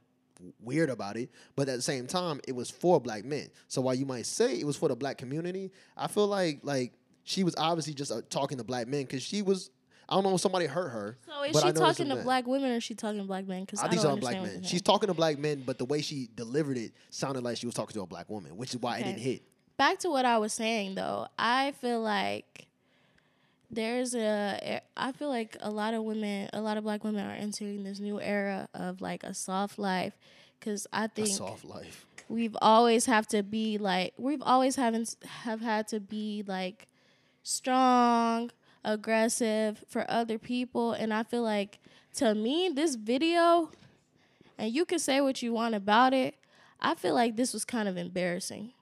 weird about it, but at the same time, it was for black men. So while you might say it was for the black community, I feel like like she was obviously just uh, talking to black men because she was. I don't know if somebody hurt her. So is but she I talking to black women or is she talking to black men? Because I, I think she's on black men. She's talking to black men, but the way she delivered it sounded like she was talking to a black woman, which is why okay. it didn't hit. Back to what I was saying though, I feel like there's a. I feel like a lot of women, a lot of black women are entering this new era of like a soft life, because I think a soft life. We've always have to be like we've always haven't have had to be like strong, aggressive for other people, and I feel like to me this video, and you can say what you want about it, I feel like this was kind of embarrassing.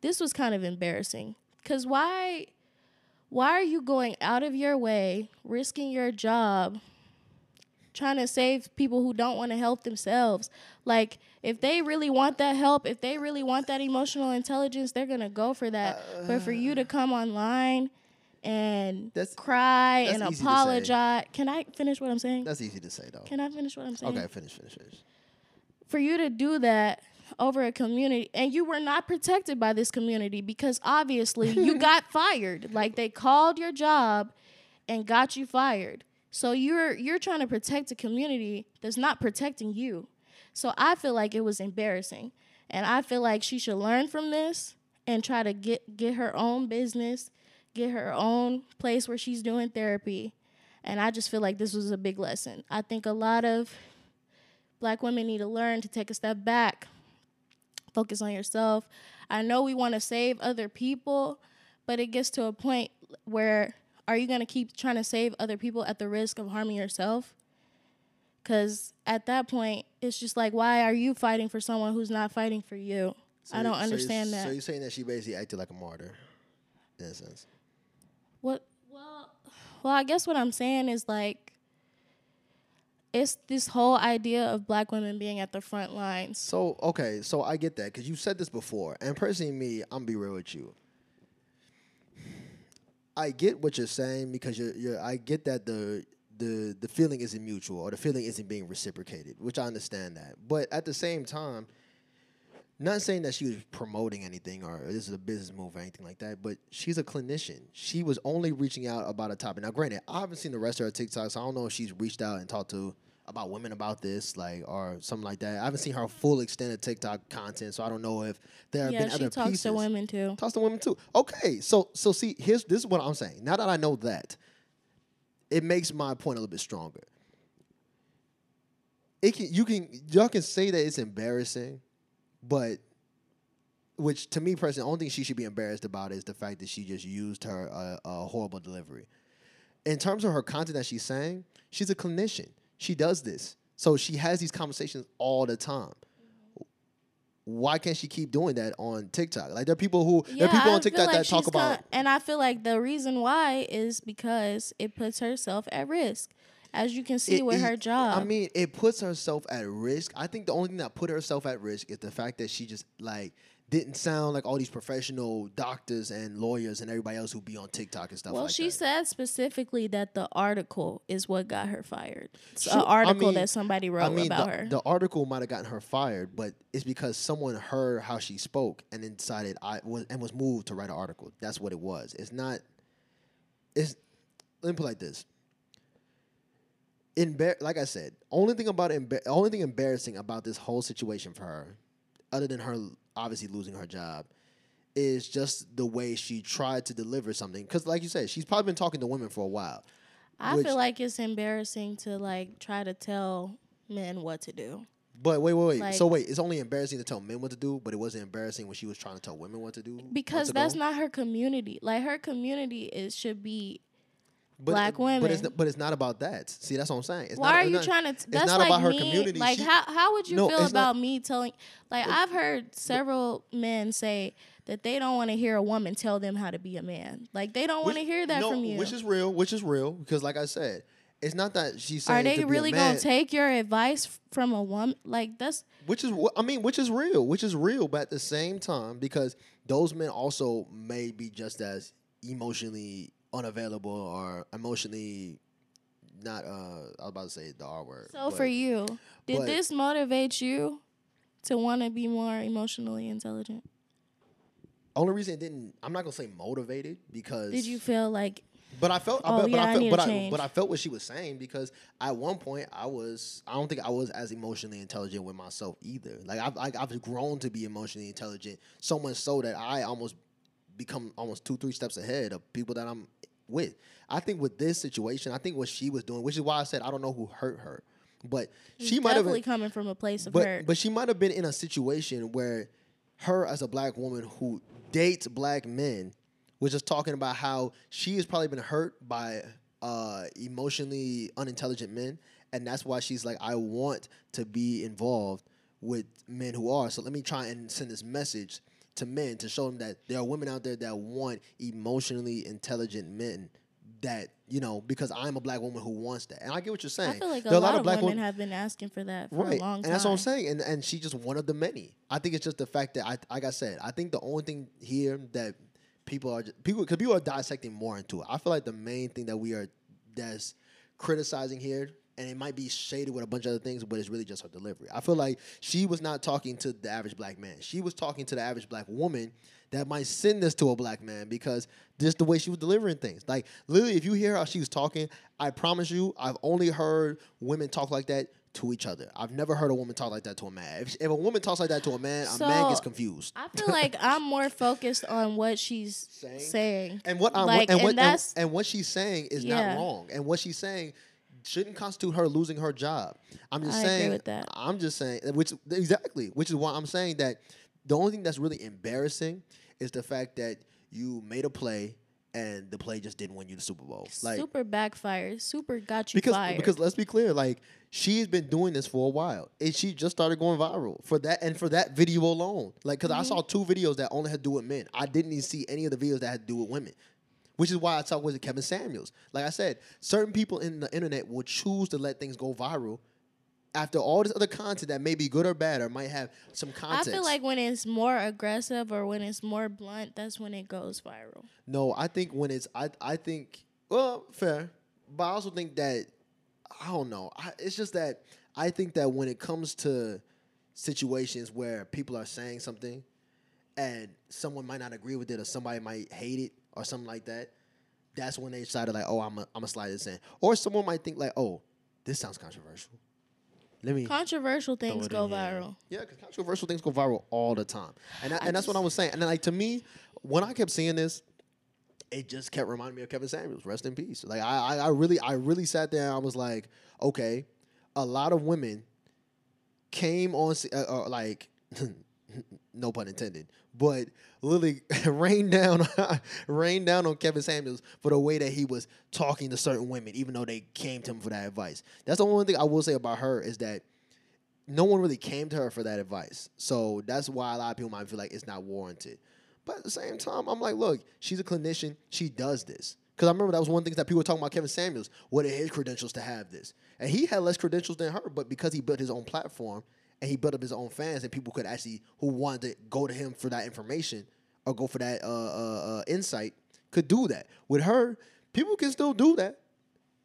This was kind of embarrassing, cause why? Why are you going out of your way, risking your job, trying to save people who don't want to help themselves? Like, if they really want that help, if they really want that emotional intelligence, they're going to go for that. Uh, but for you to come online and that's, cry that's and apologize. Can I finish what I'm saying? That's easy to say, though. Can I finish what I'm saying? Okay, finish, finish, finish. For you to do that over a community, and you were not protected by this community because obviously you got fired. Like, they called your job and got you fired. So you're you're trying to protect a community that's not protecting you. So I feel like it was embarrassing. And I feel like she should learn from this and try to get, get her own business, get her own place where she's doing therapy. And I just feel like this was a big lesson. I think a lot of black women need to learn to take a step back. Focus on yourself. I know we want to save other people, but it gets to a point where are you going to keep trying to save other people at the risk of harming yourself? Because at that point, it's just like, why are you fighting for someone who's not fighting for you? So I don't understand so that. So you're saying that she basically acted like a martyr, in a sense? What? Well, well, I guess what I'm saying is like, it's this whole idea of black women being at the front lines. So, okay, so I get that, because you said this before. And personally, me, I'm going to be real with you. I get what you're saying, because you're, you're, I get that the, the, the feeling isn't mutual, or the feeling isn't being reciprocated, which I understand that. But at the same time, not saying that she was promoting anything or this is a business move or anything like that, but she's a clinician. She was only reaching out about a topic. Now, granted, I haven't seen the rest of her TikToks, so I don't know if she's reached out and talked to about women about this, like, or something like that. I haven't seen her full extent of TikTok content, so I don't know if there have yeah, been other pieces. Yeah, she talks to women too. Talks to women too. Okay, so so see, here's this is what I'm saying. Now that I know that, it makes my point a little bit stronger. It can you can y'all can say that it's embarrassing. But, which to me personally, the only thing she should be embarrassed about is the fact that she just used her uh, uh, horrible delivery. In terms of her content that she's saying, she's a clinician. She does this. So she has these conversations all the time. Why can't she keep doing that on TikTok? Like, there are people who, yeah, there are people I on TikTok like that talk about it. And I feel like the reason why is because it puts herself at risk. As you can see it, with it, her job. I mean, it puts herself at risk. I think the only thing that put herself at risk is the fact that she just, like, didn't sound like all these professional doctors and lawyers and everybody else who be on TikTok and stuff well, like that. Well, she said specifically that the article is what got her fired. It's sure, an article I mean, that somebody wrote I mean, about the, her. The article might have gotten her fired, but it's because someone heard how she spoke and then decided I was, and was moved to write an article. That's what it was. It's not... It's, let me put it like this. Embar- like I said, only thing about embar- only thing embarrassing about this whole situation for her, other than her obviously losing her job, is just the way she tried to deliver something. Because, like you said, she's probably been talking to women for a while. I which, feel like it's embarrassing to like try to tell men what to do. But wait, wait, wait. Like, so wait, it's only embarrassing to tell men what to do, but it wasn't embarrassing when she was trying to tell women what to do. Because that's not her community. Like, her community is should be. But, black women, but it's but it's not about that. See, that's what I'm saying. It's Why not, are you not, trying to? T- that's not like about her me, community. Like, she, how how would you no, feel about not, me telling? Like, it, I've heard several it, men say that they don't want to hear a woman tell them how to be a man. Like, they don't want to hear that no, from you. Which is real, which is real, because like I said, it's not that she's saying. Are they to really be a man. Gonna take your advice from a woman? Like, that's which is I mean, which is real, which is real, but at the same time, because those men also may be just as emotionally unavailable or emotionally not. Uh, I was about to say the R word. So but, for you, did but, this motivate you to want to be more emotionally intelligent? Only reason it didn't, I'm not gonna say motivated, because did you feel like? But I felt, oh, I, but, yeah, but I, felt, I, but, I but I felt what she was saying, because at one point I was, I don't think I was as emotionally intelligent with myself either. Like I've, I, I've grown to be emotionally intelligent, so much so that I almost become almost two, three steps ahead of people that I'm with. I think with this situation, I think what she was doing, which is why I said I don't know who hurt her, but He's she might have definitely coming from a place of but, hurt. But she might have been in a situation where her as a black woman who dates black men was just talking about how she has probably been hurt by uh, emotionally unintelligent men, and that's why she's like, I want to be involved with men who are. So let me try and send this message to men to show them that there are women out there that want emotionally intelligent men that, you know, because I'm a black woman who wants that. And I get what you're saying. I feel like there a lot, lot of black women wo- have been asking for that for right. a long time. And that's what I'm saying. And, and she's just one of the many. I think it's just the fact that, I, like I said, I think the only thing here that... People are just, people because people are dissecting more into it. I feel like the main thing that we are that's criticizing here, and it might be shaded with a bunch of other things, but it's really just her delivery. I feel like she was not talking to the average black man. She was talking to the average black woman that might send this to a black man because just the way she was delivering things. Like literally, if you hear how she was talking, I promise you, I've only heard women talk like that to each other. I've never heard a woman talk like that to a man. If, if a woman talks like that to a man, so, a man gets confused. I feel like I'm more focused on what she's saying, saying. and what I'm like, and what and, and, and what she's saying is yeah. not wrong. And what she's saying shouldn't constitute her losing her job. I'm just I saying. Agree with that. I'm just saying. Which exactly. Which is why I'm saying that the only thing that's really embarrassing is the fact that you made a play. And the play just didn't win you the Super Bowl. Like, super backfired. Super got you because, fired. Because let's be clear, like she's been doing this for a while, and she just started going viral for that and for that video alone. Like, because mm-hmm. I saw two videos that only had to do with men. I didn't even see any of the videos that had to do with women, which is why I talked with Kevin Samuels. Like I said, certain people in the internet will choose to let things go viral. After all this other content that may be good or bad or might have some context. I feel like when it's more aggressive or when it's more blunt, that's when it goes viral. No, I think when it's, I I think, well, fair. But I also think that, I don't know. I, it's just that I think that when it comes to situations where people are saying something and someone might not agree with it or somebody might hate it or something like that, that's when they decided like, oh, I'm a, I'm a slide this in. Or someone might think like, oh, this sounds controversial. Let me controversial things go viral. Yeah, because controversial things go viral all the time. And I, I and that's what I was saying. And then, like, to me, when I kept seeing this, it just kept reminding me of Kevin Samuels. Rest in peace. Like, I, I, I really I really sat there and I was like, okay, a lot of women came on, uh, uh, like, no pun intended, but literally rained down, rained down on Kevin Samuels for the way that he was talking to certain women, even though they came to him for that advice. That's the only thing I will say about her is that no one really came to her for that advice. So that's why a lot of people might feel like it's not warranted. But at the same time, I'm like, look, she's a clinician. She does this. Because I remember that was one of the things that people were talking about Kevin Samuels. What are his credentials to have this? And he had less credentials than her, but because he built his own platform, and he built up his own fans and people could actually, who wanted to go to him for that information or go for that uh, uh, uh, insight, could do that. With her, people can still do that,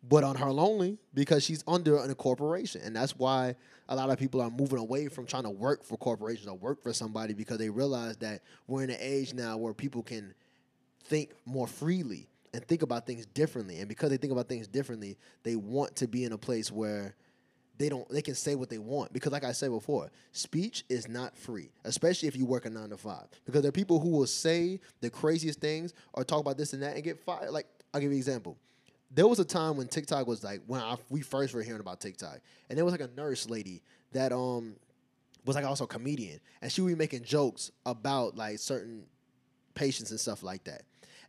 but on her lonely because she's under a corporation. And that's why a lot of people are moving away from trying to work for corporations or work for somebody because they realize that we're in an age now where people can think more freely and think about things differently. And because they think about things differently, they want to be in a place where They don't. They can say what they want because, like I said before, speech is not free, especially if you work a nine to five. Because there are people who will say the craziest things or talk about this and that and get fired. Like I'll give you an example. There was a time when TikTok was like when I, we first were hearing about TikTok, and there was like a nurse lady that um was like also a comedian, and she would be making jokes about like certain patients and stuff like that,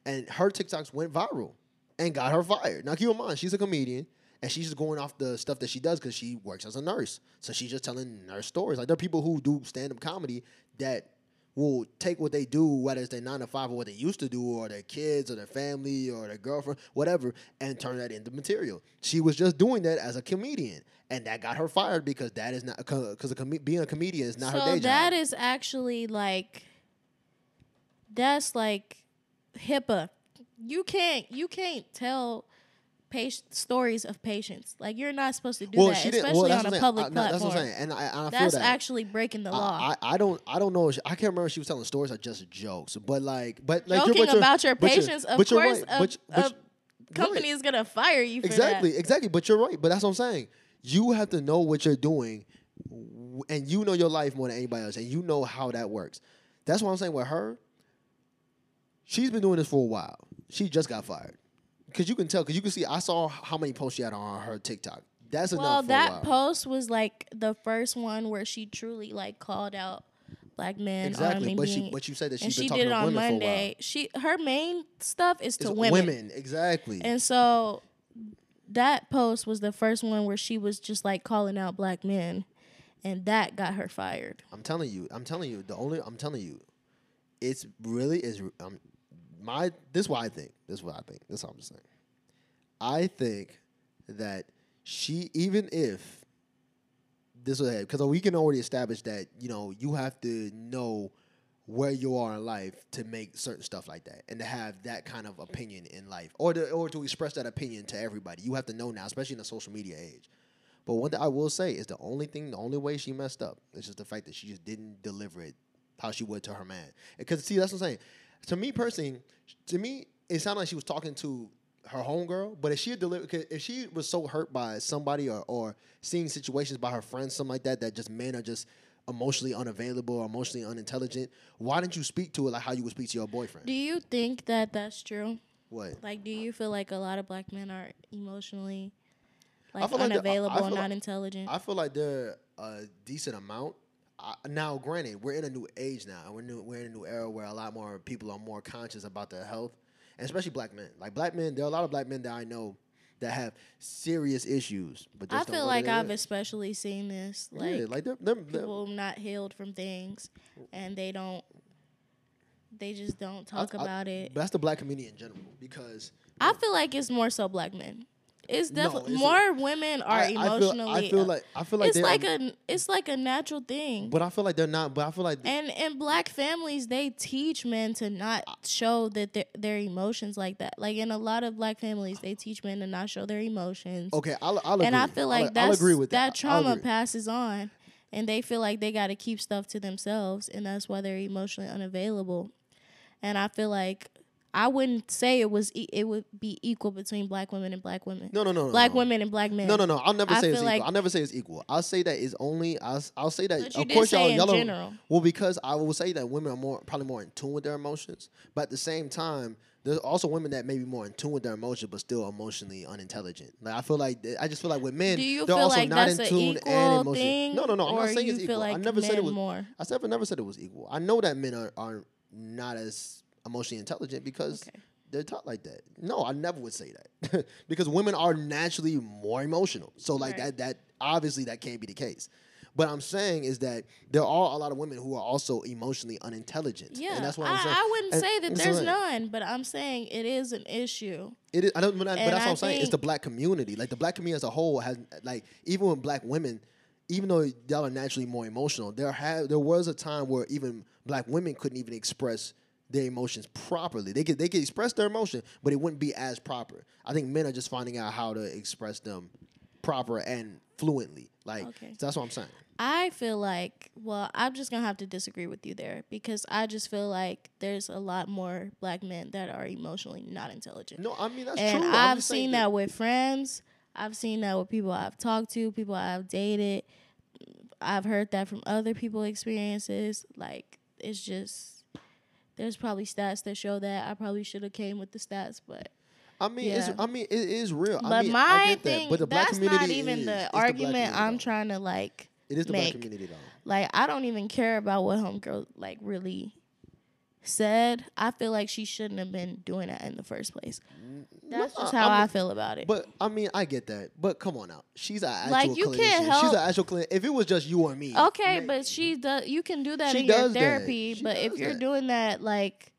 and her TikToks went viral and got her fired. Now keep in mind, she's a comedian. And she's just going off the stuff that she does because she works as a nurse. So she's just telling nurse stories. Like, there are people who do stand-up comedy that will take what they do, whether it's their nine to five or what they used to do, or their kids or their family or their girlfriend, whatever, and turn that into material. She was just doing that as a comedian, and that got her fired because that is not because being a comedian is not so her day job. So that is actually like, that's like HIPAA. You can't you can't tell patient stories of patients. Like, you're not supposed to do well, that, especially well, on a public I, platform. That's what I'm saying, and I, I feel that's that. actually breaking the I, law. I, I don't, I don't know. If she, I can't remember if she was telling stories or just jokes, but like, but like, joking you're, about your patients, of course, right. a, but, but, a company right. is gonna fire you for exactly, that. Exactly, exactly. But you're right. But that's what I'm saying. You have to know what you're doing, and you know your life more than anybody else, and you know how that works. That's what I'm saying with her. She's been doing this for a while. She just got fired. Because you can tell, because you can see, I saw how many posts she had on her TikTok. That's enough. Well, that post was like the first one where she truly like called out black men. Exactly, but she, but you said that she's been talking to women for a while. And she did it on Monday. She, her main stuff is to women. Women, exactly. And so that post was the first one where she was just like calling out black men, and that got her fired. I'm telling you, I'm telling you, the only, I'm telling you, it's really is. Um, My this is what I think. This is what I think. This is what I'm saying. I think that she, even if this was, because we can already establish that, you know, you have to know where you are in life to make certain stuff like that and to have that kind of opinion in life, or to, or to express that opinion to everybody. You have to know now, especially in the social media age. But one thing I will say is the only thing, the only way she messed up is just the fact that she just didn't deliver it how she would to her man. Because see, that's what I'm saying. To me personally, to me, it sounded like she was talking to her homegirl, but if she had delivered, if she was so hurt by somebody, or, or seeing situations by her friends, something like that, that just men are just emotionally unavailable or emotionally unintelligent, why didn't you speak to it like how you would speak to your boyfriend? Do you think that that's true? What? Like, do you feel like a lot of black men are emotionally like unavailable like and not like, intelligent? I feel like they're a decent amount. Uh, now, granted, we're in a new age now, and we're new, we're in a new era where a lot more people are more conscious about their health, and especially black men. Like black men, there are a lot of black men that I know that have serious issues. But just I feel like I've is. especially seen this, like, yeah, like they're, they're, they're, people not healed from things, and they don't, they just don't talk I, I, about it. That's the black community in general, because I feel like it's more so black men. It's definitely no, more a, women are I, emotionally. I feel, I feel like I feel like it's like a it's like a natural thing. But I feel like they're not. But I feel like and in black families, they teach men to not show that their their emotions like that. Like in a lot of black families, they teach men to not show their emotions. Okay, I'll, I'll agree. And I feel like I'll, that's, I'll agree with that. That trauma passes on, and they feel like they got to keep stuff to themselves, and that's why they're emotionally unavailable. And I feel like. I wouldn't say it was. E- it would be equal between black women and black women. No, no, no, black no. women and black men. No, no, no. I'll never I say it's equal. Like I'll never say it's equal. I'll say that it's only. I'll, I'll say that. But you of did course, say y'all. In y'all general. Well, because I will say that women are more probably more in tune with their emotions. But at the same time, there's also women that may be more in tune with their emotions, but still emotionally unintelligent. Like I feel like I just feel like with men, they're also like not in tune and emotional. No, no, no. I'm not saying it's equal. Like I never said it was. More? I never never said it was equal. I know that men are, are not as emotionally intelligent because okay. they're taught like that. No, I never would say that because women are naturally more emotional. So like right. that, that obviously that can't be the case. But I'm saying is that there are a lot of women who are also emotionally unintelligent. Yeah, and that's what I, I'm saying. I wouldn't and, say that there's saying. none, but I'm saying it is an issue. It is. I don't. But, I, but that's what I'm saying. It's the black community. Like the black community as a whole has like even with black women. Even though y'all are naturally more emotional, there have there was a time where even black women couldn't even express their emotions properly. They could they could express their emotion, but it wouldn't be as proper. I think men are just finding out how to express them proper and fluently. Like okay. so that's what I'm saying. I feel like well, I'm just gonna have to disagree with you there because I just feel like there's a lot more black men that are emotionally not intelligent. No, I mean that's and true. And I've seen that, that with friends. I've seen that with people I've talked to, people I've dated. I've heard that from other people's experiences. Like it's just. There's probably stats that show that. I probably should have came with the stats, but I mean, yeah. it's, I mean, it is real. But I mean, my I get that. thing, but the black that's community not even is, the argument the I'm though. trying to like. It is the make. black community though. Like I don't even care about what homegirl like really said, I feel like she shouldn't have been doing that in the first place. That's no, just how I, I feel about it. But, I mean, I get that. But come on out. She's an actual like, you clinician. Can't help. She's an actual clinician. If it was just you and me. Okay, man. But she does. You can do that she in your therapy. But if you're that. doing that, like,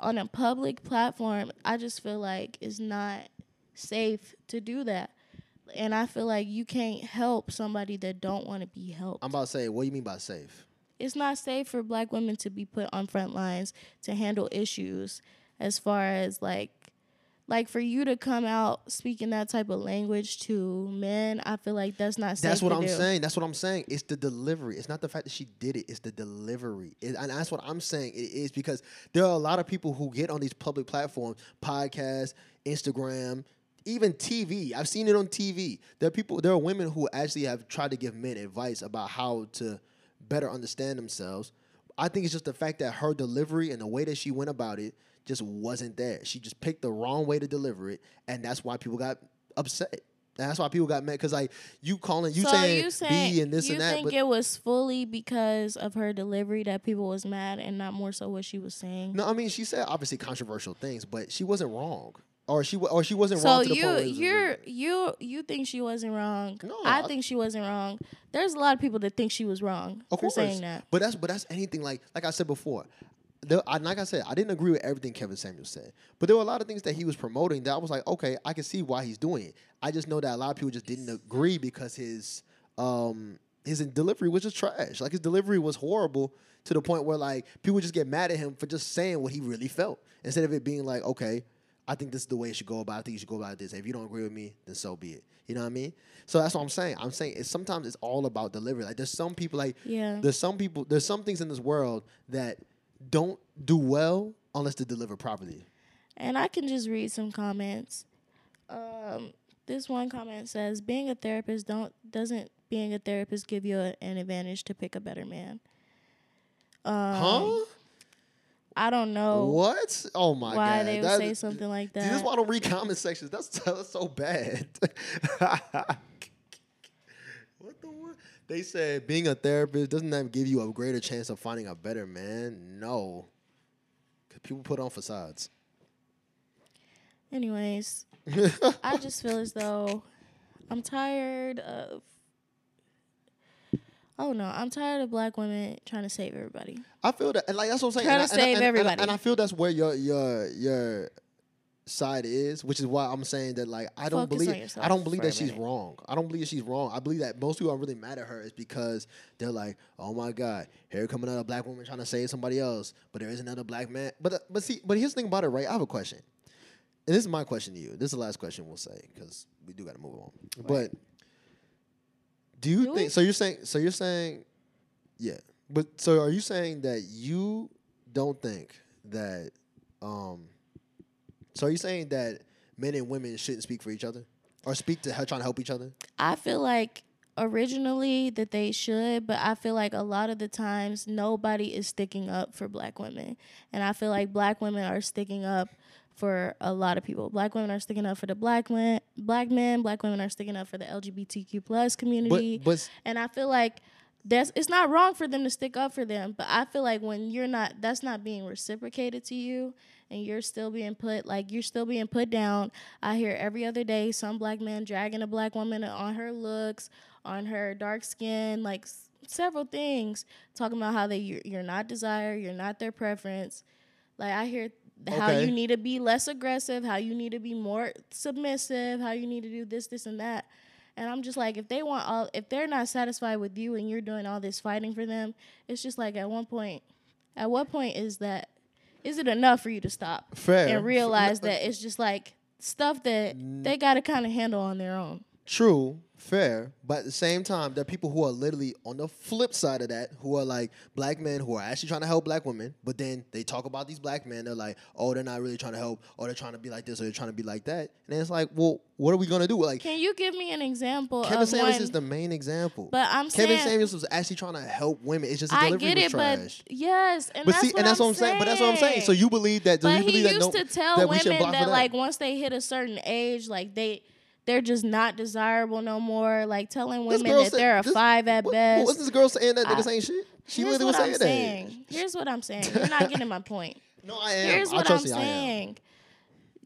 on a public platform, I just feel like it's not safe to do that. And I feel like you can't help somebody that don't want to be helped. I'm about to say, what do you mean by safe? It's not safe for black women to be put on front lines to handle issues as far as, like, like for you to come out speaking that type of language to men, I feel like that's not safe. That's what to I'm do. saying. That's what I'm saying. It's the delivery. It's not the fact that she did it. It's the delivery. It, and that's what I'm saying. It is because there are a lot of people who get on these public platforms, podcasts, Instagram, even T V. I've seen it on T V. There are people, there are women who actually have tried to give men advice about how to better understand themselves. I think it's just the fact that her delivery and the way that she went about it just wasn't there. She just picked the wrong way to deliver it, and that's why people got upset. And that's why people got mad, because, like, you calling, you so saying, you saying B and this and that. You think but it was fully because of her delivery that people was mad and not more so what she was saying? No, I mean, she said obviously controversial things, but she wasn't wrong. Or she or she wasn't so wrong to the you, point where you're, you you think she wasn't wrong. No, I, I think she wasn't wrong. There's a lot of people that think she was wrong of for course. saying that. But that's but that's anything like like I said before. The, I, like I said, I didn't agree with everything Kevin Samuels said. But there were a lot of things that he was promoting that I was like, okay, I can see why he's doing it. I just know that a lot of people just didn't agree because his um his delivery was just trash. Like, his delivery was horrible to the point where, like, people just get mad at him for just saying what he really felt instead of it being like, okay, I think this is the way you should go about it. I think you should go about this. If you don't agree with me, then so be it. You know what I mean? So that's what I'm saying. I'm saying it's, sometimes it's all about delivery. Like, there's some people, like, yeah. there's some people, there's some things in this world that don't do well unless they deliver properly. And I can just read some comments. Um, this one comment says, being a therapist don't doesn't being a therapist give you a, an advantage to pick a better man? Um, huh? I don't know what. Oh my why God! Why they would that, say something like that? See, that's why I don't read comment sections. That's, that's so bad. What the what? They said being a therapist doesn't that give you a greater chance of finding a better man? No, because people put on facades. Anyways, I just feel as though I'm tired of. Oh, no, I'm tired of black women trying to save everybody. I feel that. And, like, that's what I'm saying. Trying and to I, and save I, and, everybody. And, and I feel that's where your your your side is, which is why I'm saying that, like, I don't Focus believe I don't believe that she's wrong. I don't believe she's wrong. I believe that most people are really mad at her is because they're like, oh, my God, here comes another black woman trying to save somebody else, but there is another black man. But, uh, but see, but here's the thing about it, right? I have a question. And this is my question to you. This is the last question we'll say because we do got to move on. Right. But... Do you do think, so you're saying, so you're saying, yeah, but so are you saying that you don't think that, um, so are you saying that men and women shouldn't speak for each other or speak to trying to help each other? I feel like originally that they should, but I feel like a lot of the times nobody is sticking up for black women. And I feel like black women are sticking up for a lot of people. Black women are sticking up for the black men, black men, black women are sticking up for the L G B T Q plus community. But, but and I feel like that's it's not wrong for them to stick up for them, but I feel like when you're not, that's not being reciprocated to you, and you're still being put, like, you're still being put down. I hear every other day some black man dragging a black woman on her looks, on her dark skin, like s- several things, talking about how they you're, you're not desired, you're not their preference. Like, I hear. How okay. you need to be less aggressive, how you need to be more submissive, how you need to do this, this, and that. And I'm just like, if they want all, if they're not satisfied with you and you're doing all this fighting for them, it's just like at one point, at what point is that, is it enough for you to stop Fair. and realize Fair. that it's just like stuff that they got to kind of handle on their own? True, fair, but at the same time, there are people who are literally on the flip side of that, who are like black men who are actually trying to help black women, but then they talk about these black men, they're like, oh, they're not really trying to help, or they're trying to be like this, or they're trying to be like that. And it's like, well, what are we going to do? Like, can you give me an example? Kevin of Samuels one, is the main example. But I'm Kevin saying, Samuels was actually trying to help women. It's just the delivery I get it, trash. But yes, and, but that's, see, what and that's what I'm saying. saying. But that's what I'm saying. So you believe that? Do but you believe he used that no, to tell that women that, that like once they hit a certain age, like they. They're just not desirable no more. Like telling women that say, they're a this, five at what, best. What's this girl saying that niggas ain't shit? She Here's really was saying that. Here's what I'm saying. You're not getting my point. No, I am. Here's I what I'm saying.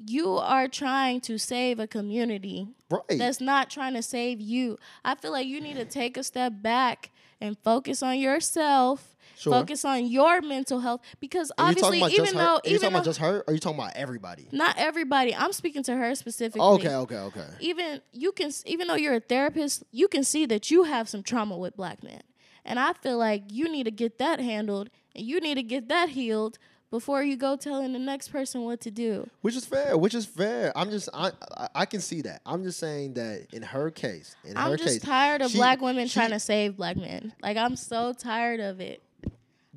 You are trying to save a community right. that's not trying to save you. I feel like you need to take a step back and focus on yourself. Sure. Focus on your mental health, because obviously, even though... Are you talking about just her? Or are you talking about everybody? Not everybody. I'm speaking to her specifically. Oh, okay, okay, okay. Even you can, even though you're a therapist, you can see that you have some trauma with black men. And I feel like you need to get that handled, and you need to get that healed before you go telling the next person what to do. Which is fair, which is fair. I'm just, I I, I can see that. I'm just saying that in her case, in I'm her case... I'm just tired of she, black women she, trying to save black men. Like, I'm so tired of it.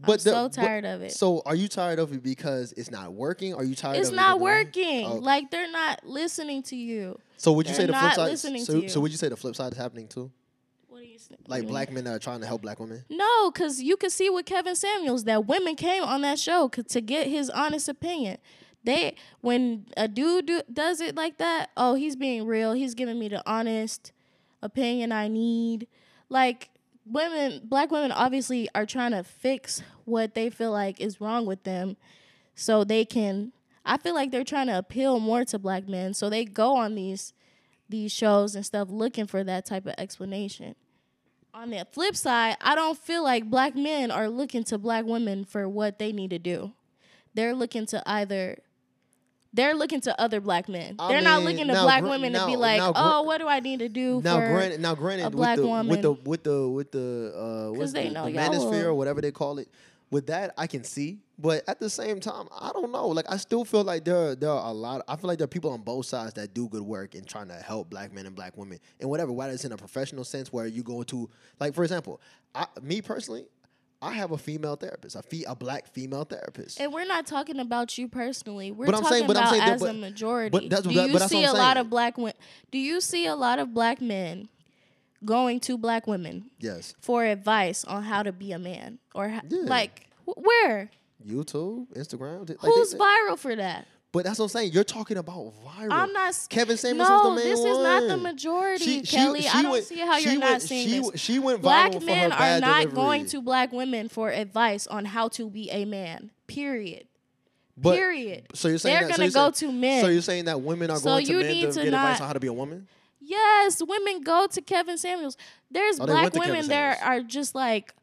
But I'm the, so tired but, of it. So are you tired of it because it's not working? Are you tired it's of it? It's not working. Oh. Like, they're not listening to you. So would you they're say the flip side? So, so would you say the flip side is happening too? What do you say? Like, black men that are trying to help black women? No, because you can see with Kevin Samuels that women came on that show to get his honest opinion. They when a dude do, does it like that, oh, he's being real. He's giving me the honest opinion I need. Like, women, black women obviously are trying to fix what they feel like is wrong with them so they can, I feel like they're trying to appeal more to black men. So they go on these these shows and stuff looking for that type of explanation. On the flip side, I don't feel like black men are looking to black women for what they need to do. They're looking to either... They're looking to other black men. I They're mean, not looking to now, black women now, to be like, now, "Oh, what do I need to do now, for granted, now, granted, a black with the, woman?" With the with the with the uh, what's they the, know the manosphere or whatever they call it. With that, I can see, but at the same time, I don't know. Like, I still feel like there there are a lot. I feel like there are people on both sides that do good work in trying to help black men and black women and whatever. Whether it's in a professional sense where you go to, like for example, I, me personally. I have a female therapist, a, fe a black female therapist. And we're not talking about you personally. We're but talking I'm saying, but about I'm saying that, as but, a majority. But that's, do that, you but that's see what I'm a saying. lot of black women? Do you see a lot of black men going to black women? Yes. For advice on how to be a man or how, yeah. like wh where? YouTube, Instagram. Like Who's they, they, viral for that? But that's what I'm saying. You're talking about viral. I'm not. Kevin Samuels no, was the main one. No, this is not the majority, she, she, Kelly. She I don't went, see how you're went, not seeing she, this. She went viral black for men her bad are not delivery. going to black women for advice on how to be a man. Period. But, Period. So you're saying they're that, gonna so go saying, to men. So you're saying that women are so going to men to, to get not, advice on how to be a woman? Yes, women go to Kevin Samuels. There's oh, black women that are just like,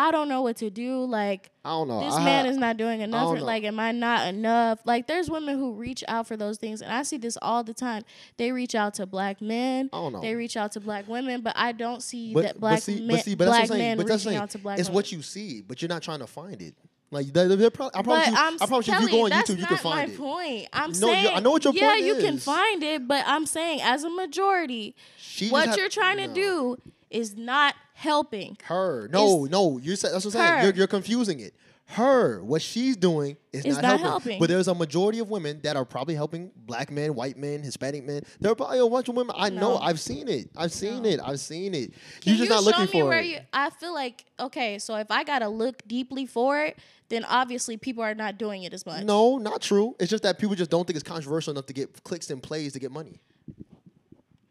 I don't know what to do. Like, I don't know. This I, man is not doing enough. Or, like, am I not enough? Like, there's women who reach out for those things, and I see this all the time. They reach out to black men. I don't know. They reach out to black women, but I don't see but, that black but see, men, but see, but black men reaching saying, out to black it's women. It's what you see, but you're not trying to find it. Like, they're, they're pro I promise, you, I promise you, if you go on YouTube, you can find it. That's not my point. I'm no, saying, I know what your yeah, point is. Yeah, you can find it, but I'm saying, as a majority, she what you're trying no. to do is not helping her. No, it's, no, you're that's what I'm saying. You're, you're confusing it. Her, what she's doing is not, not helping. helping. But there's a majority of women that are probably helping black men, white men, Hispanic men. There are probably a bunch of women. I no. know. I've seen it. I've seen no. it. I've seen it. Can you're just you not looking for where it. You, I feel like, okay, so if I got to look deeply for it, then obviously people are not doing it as much. No, not true. It's just that people just don't think it's controversial enough to get clicks and plays to get money.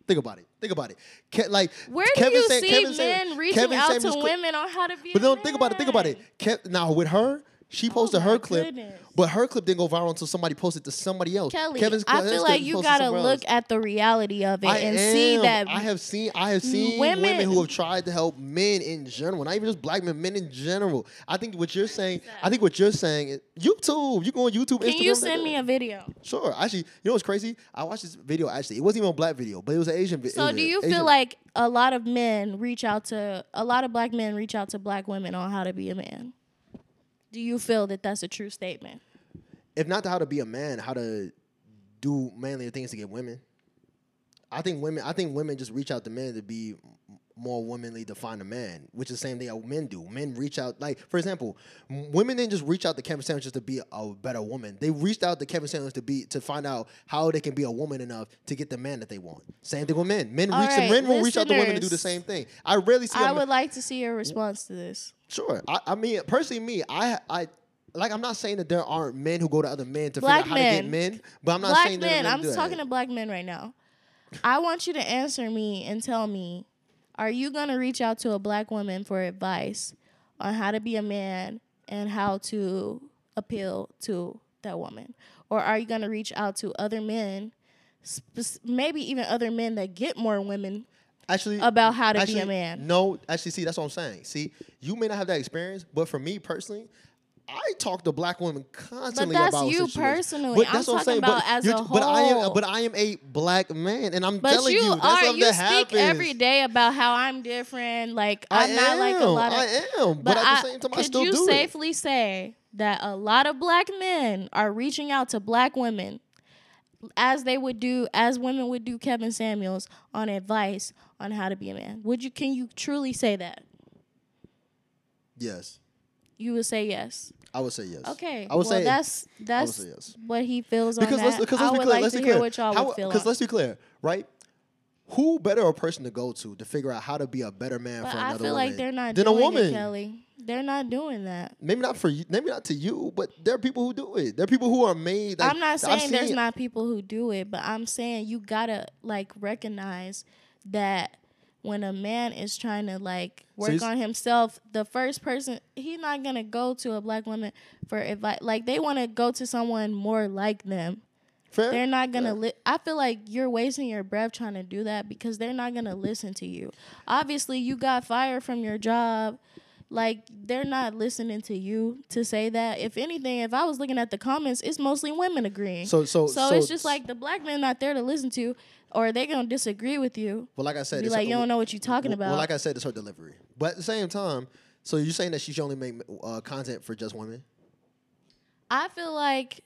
Think about it. Think about it. Ke like where do Kevin you Sam see Kevin men Sam reaching Kevin out Sam to women on how to be? But a don't man. think about it. Think about it. Ke now with her, she posted oh her clip, goodness. but her clip didn't go viral until somebody posted to somebody else. Kelly, Kevin's I feel like you gotta look else. at the reality of it I and am. see that I have seen I have seen women. women who have tried to help men in general, not even just black men, men in general. I think what you're saying. I think what you're saying is YouTube. You go on YouTube. Can Instagram, you send me a video? Sure. Actually, you know what's crazy? I watched this video. Actually, it wasn't even a black video, but it was an Asian video. So do you Asian. feel like a lot of men reach out to a lot of black men reach out to black women on how to be a man? Do you feel that that's a true statement? If not to how to be a man, how to do manlier things to get women. I think women I think women just reach out to men to be more womanly to find a man, which is the same thing that men do. Men reach out, like, for example, women didn't just reach out to Kevin Samuels just to be a better woman. They reached out to Kevin Samuels to be to find out how they can be a woman enough to get the man that they want. Same thing with men. Men, reach, right, men will reach out to women to do the same thing. I rarely see I would like to see your response to this. Sure. I, I mean, personally, me, I, I, like, I'm not saying that there aren't men who go to other men to black figure out men. how to get men, but I'm not black saying men. that. I'm do talking that. to black men right now. I want you to answer me and tell me, are you going to reach out to a black woman for advice on how to be a man and how to appeal to that woman? Or are you going to reach out to other men, sp- maybe even other men that get more women, actually, about how to actually, be a man? No, actually, see, that's what I'm saying. See, you may not have that experience, but for me personally, I talk to black women constantly about situations. But that's you personally. But that's I'm what talking I'm saying. About but as a whole. But I am, but I am a black man, and I'm but telling you, you that's are, something you that happens. You speak every day about how I'm different. Like I'm I not am, like a lot of. I am, but, but at the same time, I, I still do it. Could you safely say that a lot of black men are reaching out to black women, as they would do, as women would do Kevin Samuels on advice on how to be a man? Would you? Can you truly say that? Yes. You would say yes. I would say yes. Okay. I would well, say that's that's say yes. What he feels on because that. Let's, let's I would be clear, like let's to be clear. Hear what y'all how, would feel. Because let's be clear, right? Who better a person to go to to figure out how to be a better man but for another woman? I feel woman like they're not doing a woman. It, Kelly. They're not doing that. Maybe not for you. Maybe not to you, but there are people who do it. There are people who are made. Like, I'm not saying there's it. not people who do it, but I'm saying you gotta like recognize that. When a man is trying to, like, work so on himself, the first person, he's not going to go to a black woman for advice. Like, they want to go to someone more like them. Fair. They're not going to... Li- I feel like you're wasting your breath trying to do that because they're not going to listen to you. Obviously, you got fired from your job. Like, they're not listening to you to say that. If anything, if I was looking at the comments, it's mostly women agreeing. So, so, so, so it's just like the black men not there to listen to, or they're going to disagree with you. Well, like I said, be it's like, her, you don't know what you're talking well, about. Well, like I said, it's her delivery. But at the same time, so you're saying that she should only make uh, content for just women? I feel like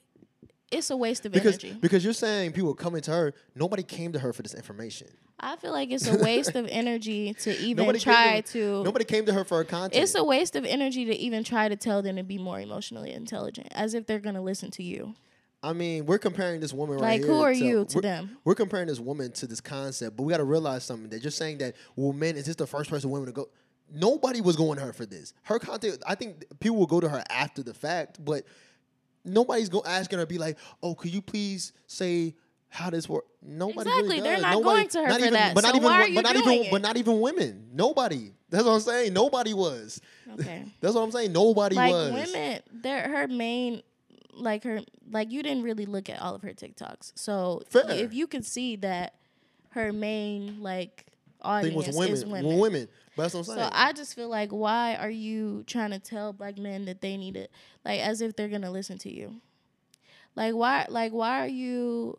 it's a waste of because, energy. Because you're saying people coming to her, nobody came to her for this information. I feel like it's a waste of energy to even nobody try to, to... Nobody came to her for her content. It's a waste of energy to even try to tell them to be more emotionally intelligent, as if they're going to listen to you. I mean, we're comparing this woman right like, here. Like, who are to, you to we're, them? We're comparing this woman to this concept, but we got to realize something. That you're saying that, well, men, is this the first person women to go... Nobody was going to her for this. Her content... I think people will go to her after the fact, but nobody's going to ask her to be like, oh, could you please say... How does work? Nobody exactly. Really does. They're not Nobody, going to her for even, that. But not so even, why are you but not doing even, it? But not even women. Nobody. That's what I'm saying. Nobody was. Okay. That's what I'm saying. Nobody like was. Like women, they're her main, like her, like you didn't really look at all of her TikToks. So Fair. If you can see that her main like audience was women, is women. Women. But that's what I'm saying. So I just feel like, why are you trying to tell black men that they need it? Like as if they're gonna listen to you. Like why? Like why are you?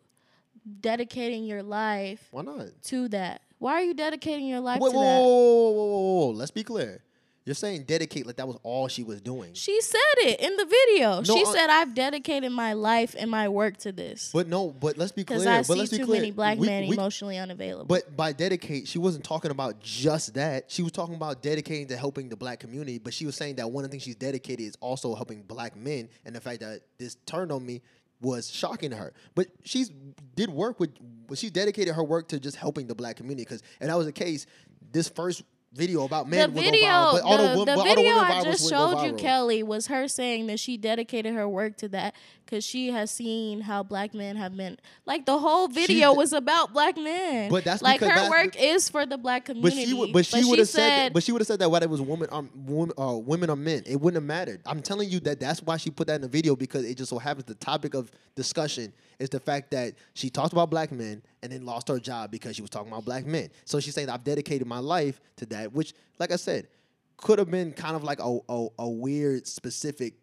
Dedicating your life why not to that why are you dedicating your life whoa, to whoa, that whoa, whoa, whoa, whoa. Let's be clear, you're saying dedicate like that was all she was doing. She said it in the video. No, she uh, said I've dedicated my life and my work to this. But no, but let's be clear, because I but see let's be too clear. Many black we, men we, emotionally unavailable. But by dedicate, she wasn't talking about just that. She was talking about dedicating to helping the black community, but she was saying that one of the things she's dedicated is also helping black men, and the fact that this turned on me was shocking to her. But she's did work with, she dedicated her work to just helping the black community, because if that was the case, this first video about men would go viral. But all the, the, the but video all the I just showed you, Kelly, was her saying that she dedicated her work to that because she has seen how black men have been. Like the whole video she, was about black men. But that's like her work is for the black community. But she, but she, she would have said, said. But she would have said that whether it was women, um, women, uh, women or men, it wouldn't have mattered. I'm telling you that that's why she put that in the video, because it just so happens the topic of discussion is the fact that she talked about black men and then lost her job because she was talking about black men. So she's saying, I've dedicated my life to that, which, like I said, could have been kind of like a, a, a weird, specific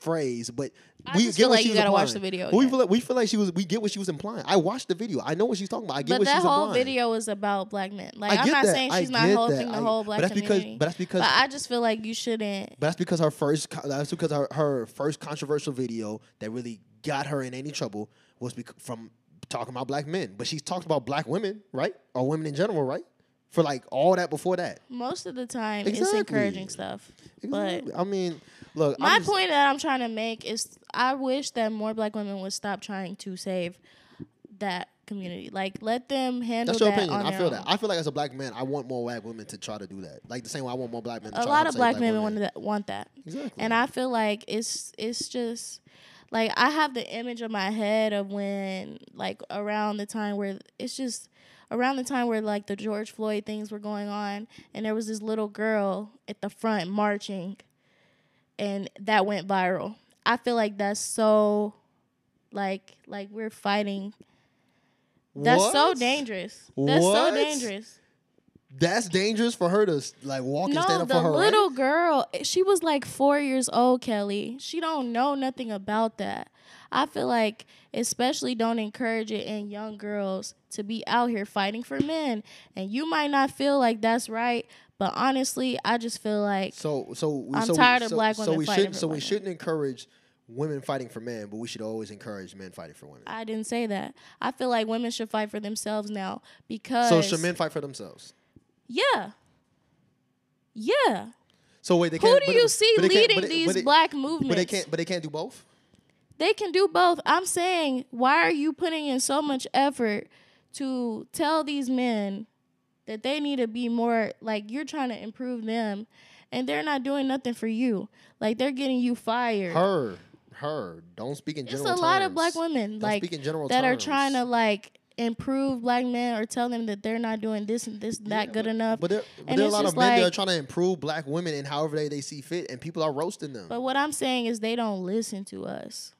phrase, but I we just get feel what like she you was gotta implying. Watch the video. We feel, like, we feel like she was. We get what she was implying. I watched the video. I know what she's talking about. I get but what she's implying. But that whole video was about black men. Like I'm not that. Saying she's not hosting the I, whole black but that's community. Because, but that's because. But I just feel like you shouldn't. But that's because her first. That's because her, her first controversial video that really got her in any trouble was bec- from talking about black men. But she's talked about black women, right, or women in general, right? For like all that before that. Most of the time, exactly. It's encouraging stuff. Exactly. But I mean, look. My just, point that I'm trying to make is I wish that more black women would stop trying to save that community. Like, let them handle that. That's your that opinion. I feel own. That. I feel like as a black man, I want more black women to try to do that. Like the same way I want more black men to a try to do that. A lot of black, black women want that. Exactly. And I feel like it's it's just... Like, I have the image of my head of when, like, around the time where it's just around the time where, like, the George Floyd things were going on, and there was this little girl at the front marching, and that went viral. I feel like that's so, like, like we're fighting. That's what? so dangerous. That's what? so dangerous. That's dangerous for her to, like, walk no, and stand up for her. No, the little right? girl, she was, like, four years old, Kelly. She don't know nothing about that. I feel like especially don't encourage it in young girls to be out here fighting for men. And you might not feel like that's right, but honestly, I just feel like so, so, I'm so, tired so, of black women so we fighting for So women. we shouldn't encourage women fighting for men, but we should always encourage men fighting for women. I didn't say that. I feel like women should fight for themselves now because... So should men fight for themselves? Yeah. Yeah. So wait, they can't, who do you see leading these black movements? But they can't but they can't do both? They can do both. I'm saying, why are you putting in so much effort to tell these men that they need to be more, like, you're trying to improve them and they're not doing nothing for you. Like, they're getting you fired. Her. Her. Don't speak in general terms. It's a lot of black women, like, that are trying to, like, improve black men or tell them that they're not doing this and this, yeah, not good enough. But there, but there are a lot of men, like, that are trying to improve black women in however they, they see fit, and people are roasting them. But what I'm saying is they don't listen to us.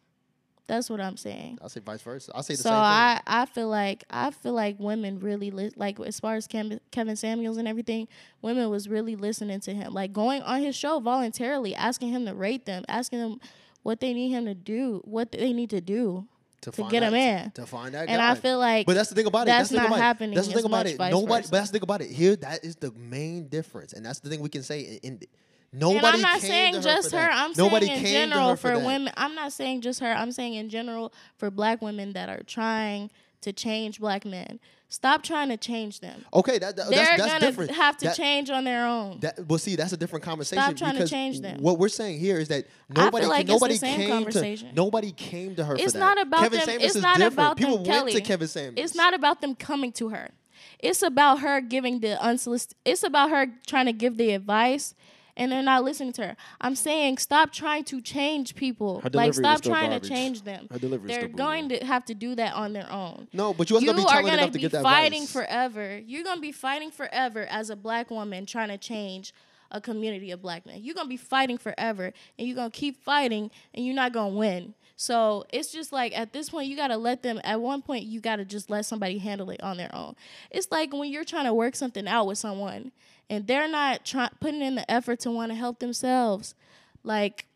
That's what I'm saying. I say vice versa. I say the so same thing. So I, I feel like I feel like women really li- like as far as Cam- Kevin Samuels and everything, women was really listening to him, like going on his show voluntarily, asking him to rate them, asking them what they need him to do, what they need to do. To, to get that, a man. To find that and guy. And I feel like but that's the thing about it. That's, that's not about happening. It. That's the thing about it. Nobody versa. But that's the thing about it. Here, that is the main difference. And that's the thing we can say and end it. Nobody and I'm not came saying to her just her. That. I'm Nobody saying in general for, for women. I'm not saying just her. I'm saying in general for black women that are trying to change black men. Stop trying to change them. Okay, that, that, that's, that's different. They're going to have to that, change on their own. That, well, see, that's a different conversation. Stop trying to change them. What we're saying here is that nobody, like nobody came to nobody came to her. It's for not that. about Kevin them. Samuels it's is not different. about People them, went Kelly. to Kevin Samuels. It's not about them coming to her. It's about her giving the unsolicited. It's about her trying to give the advice, and they're not listening to her. I'm saying stop trying to change people. Like, stop trying garbage. to change them. They're going to have to do that on their own. No, but you aren't going to be telling enough to get that advice. You're going to be fighting forever. You're going to be fighting forever as a black woman trying to change a community of black men. You're going to be fighting forever, and you're going to keep fighting, and you're not going to win. So it's just like at this point, you got to let them, at one point, you got to just let somebody handle it on their own. It's like when you're trying to work something out with someone, and they're not try- putting in the effort to want to help themselves. Like,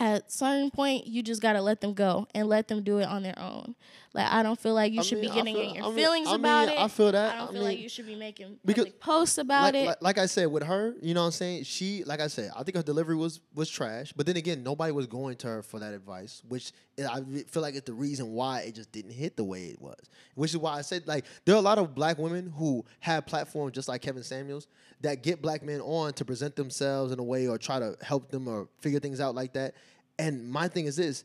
at certain point, you just got to let them go and let them do it on their own. Like, I don't feel like you I should mean, be getting feel, in your I feelings mean, about I mean, it. I feel that. I don't I feel mean, like you should be making because, posts about like, it. Like, like I said, with her, you know what I'm saying? She, like I said, I think her delivery was, was trash. But then again, nobody was going to her for that advice, which I feel like it's the reason why it just didn't hit the way it was. Which is why I said, like, there are a lot of black women who have platforms just like Kevin Samuels that get black men on to present themselves in a way or try to help them or figure things out like that. And my thing is this,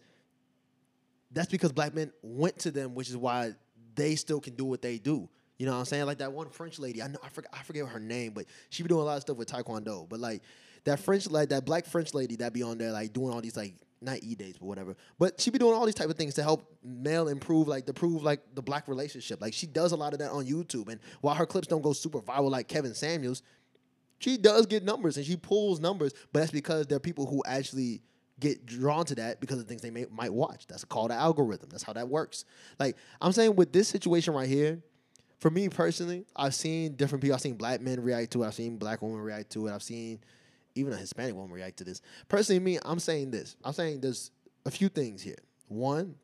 that's because black men went to them, which is why they still can do what they do. You know what I'm saying? Like that one French lady, I know I forget, I forget her name, but she be doing a lot of stuff with Taekwondo. But like that French, like that black French lady that be on there like doing all these like not E-days, but whatever. But she be doing all these type of things to help male improve, like to prove like the black relationship. Like she does a lot of that on YouTube. And while her clips don't go super viral like Kevin Samuels, she does get numbers and she pulls numbers. But that's because there are people who actually get drawn to that because of things they may, might watch. That's a call to algorithm. That's how that works. Like, I'm saying with this situation right here, for me personally, I've seen different people. I've seen black men react to it. I've seen black women react to it. I've seen even a Hispanic woman react to this. Personally, me, I'm saying this. I'm saying there's a few things here. One,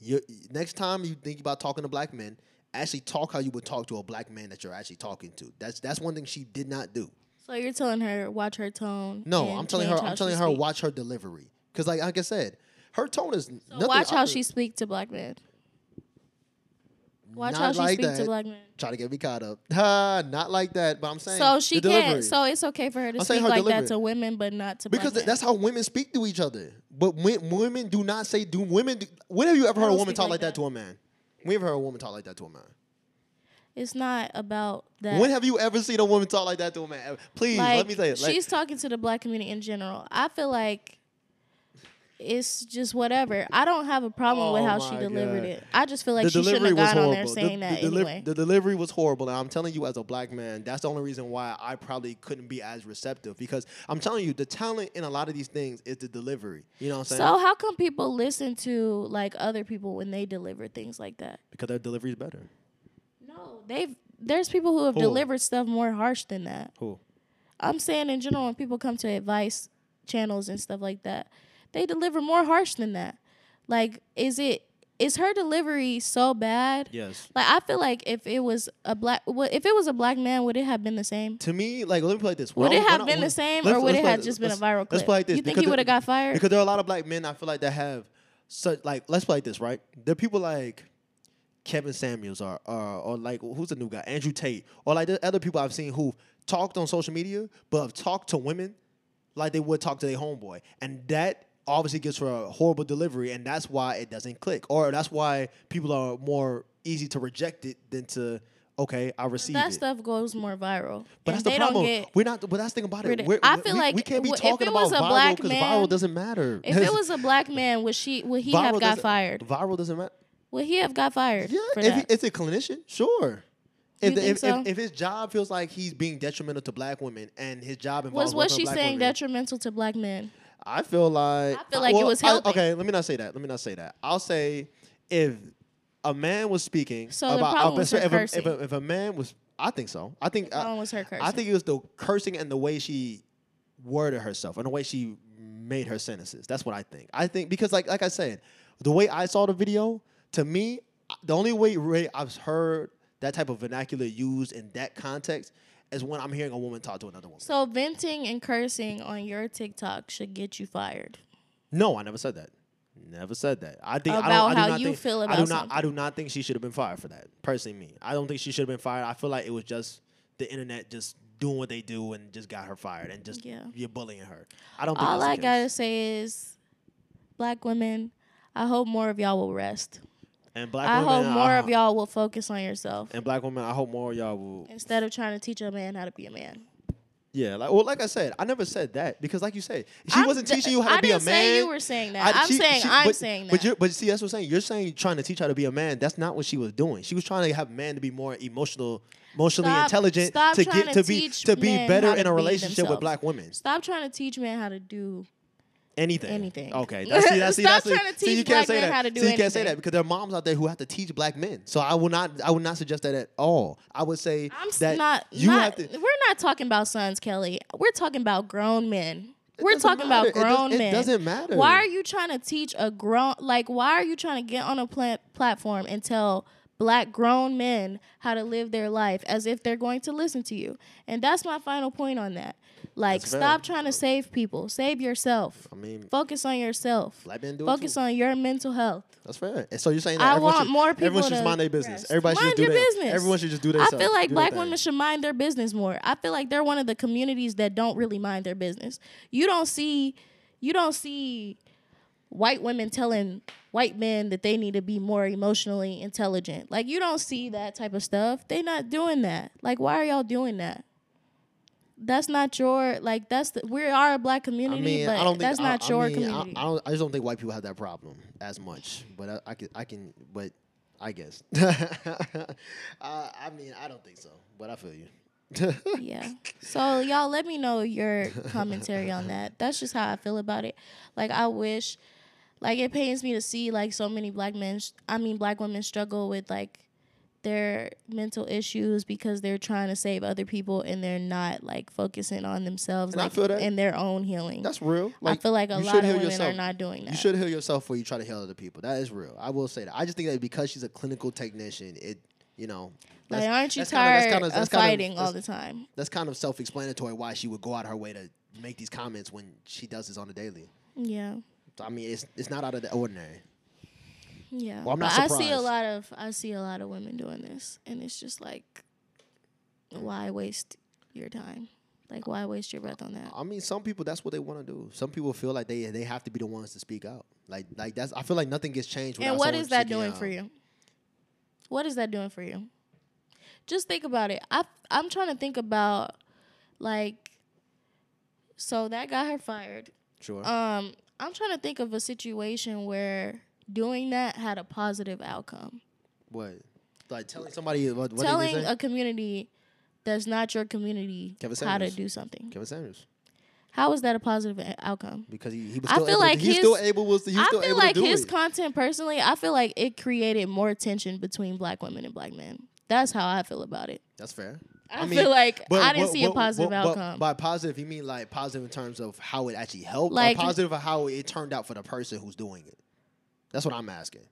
you, next time you think about talking to black men, actually talk how you would talk to a black man that you're actually talking to. That's that's one thing she did not do. So you're telling her watch her tone. No, I'm telling her. I'm telling her speak. watch her delivery. Cause like like I said, her tone is. So nothing watch how she speak to black men. Watch not how she like speak that. to black men. Try to get me caught up. Uh, not like that, but I'm saying so she the can't. Delivery. So it's okay for her to I'm speak her like delivery. that to women, but not to because black men. That's how women speak to each other. But when, women do not say do women. Do, when have you ever heard a woman talk like, like that. that to a man? We ever heard a woman talk like that to a man? It's not about that. When have you ever seen a woman talk like that to a man? Please, like, let me say it. Like, she's talking to the black community in general. I feel like it's just whatever. I don't have a problem oh with how she delivered God. it. I just feel like the she shouldn't have gotten on there saying the, that the, the anyway. Deli- the delivery was horrible. And I'm telling you, as a black man, that's the only reason why I probably couldn't be as receptive. Because I'm telling you, the talent in a lot of these things is the delivery. You know what I'm saying? So how come people listen to like other people when they deliver things like that? Because their delivery is better. No, they've there's people who have who? delivered stuff more harsh than that. Who? I'm saying in general, when people come to advice channels and stuff like that, they deliver more harsh than that. Like, is it is her delivery so bad? Yes. Like, I feel like if it was a black, if it was a black man, would it have been the same? To me, like, let me play like this. Would it have been the same, or would it have just been a viral clip? Let's play like this. You think he would have got fired? Because there are a lot of black men I feel like that have such like. Let's play like this, right? There are people like Kevin Samuels, or or, or like who's the new guy, Andrew Tate, or like the other people I've seen who talked on social media, but have talked to women like they would talk to their homeboy, and that obviously gives her a horrible delivery, and that's why it doesn't click, or that's why people are more easy to reject it than to okay, I receive that it. Stuff goes more viral, but that's the problem. We're not, but that's the thing about it. We're, I feel we, like we can't be talking about viral because viral doesn't matter. If it was a black man, would she would he have got fired? Viral doesn't matter. Would he have got fired? Yeah, for if that? He, it's a clinician, sure. If, the, if, so? if, if his job feels like he's being detrimental to black women and his job involves was what she's saying women, detrimental to black men? I feel like I feel like well, it was helping. I, okay, let me not say that. Let me not say that. I'll say if a man was speaking so about was if, a, if, a, if a man was, I think so. I think the problem I, was her cursing. I think it was the cursing and the way she worded herself and the way she made her sentences. That's what I think. I think because like like I said, the way I saw the video, to me, the only way I've heard that type of vernacular used in that context is when I'm hearing a woman talk to another woman. So venting and cursing on your TikTok should get you fired. No, I never said that. Never said that. I think about I don't, I do how not you think, feel about I do something. Not. I do not think she should have been fired for that. Personally, me. I don't think she should have been fired. I feel like it was just the internet just doing what they do and just got her fired and just yeah. you're bullying her. I don't. Think All I gotta say is, black women, I hope more of y'all will rest. And black I women, hope more I, of y'all will focus on yourself. And black women, I hope more of y'all will... Instead of trying to teach a man how to be a man. Yeah, like well, like I said, I never said that. Because like you said, she I'm wasn't th- teaching you how I to be a man. I didn't say you were saying that. I, I'm she, saying she, I'm but, saying that. But, you're, but see, that's what I'm saying. You're saying you're trying to teach her to be a man. That's not what she was doing. She was trying to have men to be more emotional, emotionally stop, intelligent. Stop to get to, to be to be better in a relationship themselves. with black women. Stop trying to teach men how to do... Anything. Anything. Okay. That's, see, that's, see, Stop that's, trying to teach see, black men how to do see, you anything. You can't say that because there are moms out there who have to teach black men. So I will not. I would not suggest that at all. I would say I'm that not, you not, have to. We're not talking about sons, Kelly. We're talking about grown men. We're talking matter. about grown it does, men. It doesn't matter. Why are you trying to teach a grown? Like, why are you trying to get on a plant platform and tell black grown men how to live their life as if they're going to listen to you? And that's my final point on that. Like, that's stop fair. trying to save people. Save yourself. I mean, focus on yourself. Black men do Focus on your mental health. That's fair. And so you're saying that I everyone, want should, more people everyone should just mind their business. Rest. Everybody mind should do your their, business. Everyone should just do their I self. feel like do black women should mind their business more. I feel like they're one of the communities that don't really mind their business. You don't see, you don't see white women telling white men that they need to be more emotionally intelligent. Like, you don't see that type of stuff. They not doing that. Like, why are y'all doing that? That's not your, like, that's the, we are a black community, I mean, but I don't that's think, not I, your I mean, community. I, I, don't, I just don't think white people have that problem as much, but I, I, can, I can, but I guess. uh, I mean, I don't think so, but I feel you. Yeah. So, y'all, let me know your commentary on that. That's just how I feel about it. Like, I wish, like, it pains me to see, like, so many black men, sh- I mean, black women struggle with, like, their mental issues because they're trying to save other people and they're not like focusing on themselves and like, I feel that, and their own healing. That's real. Like, I feel like a lot of women yourself. are not doing that. You should heal yourself before you try to heal other people. That is real. I will say that. I just think that because she's a clinical technician, it, you know. Like, aren't you tired kind of, kind of, of fighting kind of, all the time? That's kind of self-explanatory why she would go out of her way to make these comments when she does this on a daily. Yeah. So, I mean, it's it's not out of the ordinary. Yeah, well, I'm not surprised. I see a lot of I see a lot of women doing this, and it's just like, why waste your time? Like, why waste your breath on that? I mean, some people, that's what they want to do. Some people feel like they they have to be the ones to speak out. Like like that's I feel like nothing gets changed. And what is that doing out. for you? What is that doing for you? Just think about it. I I'm trying to think about, like, so that got her fired. Sure. Um, I'm trying to think of a situation where doing that had a positive outcome. What? Like telling somebody what, what telling a community that's not your community how to do something. Kevin Samuels. How is that a positive a- outcome? Because he, he was still I feel able like to, his, still able was to, he was I still feel able like to do his it. Content personally, I feel like it created more tension between black women and black men. That's how I feel about it. That's fair. I, I mean, feel like but, I didn't but, see but, a positive but, outcome. But by positive, you mean like positive in terms of how it actually helped? Like, or positive of how it turned out for the person who's doing it? That's what I'm asking.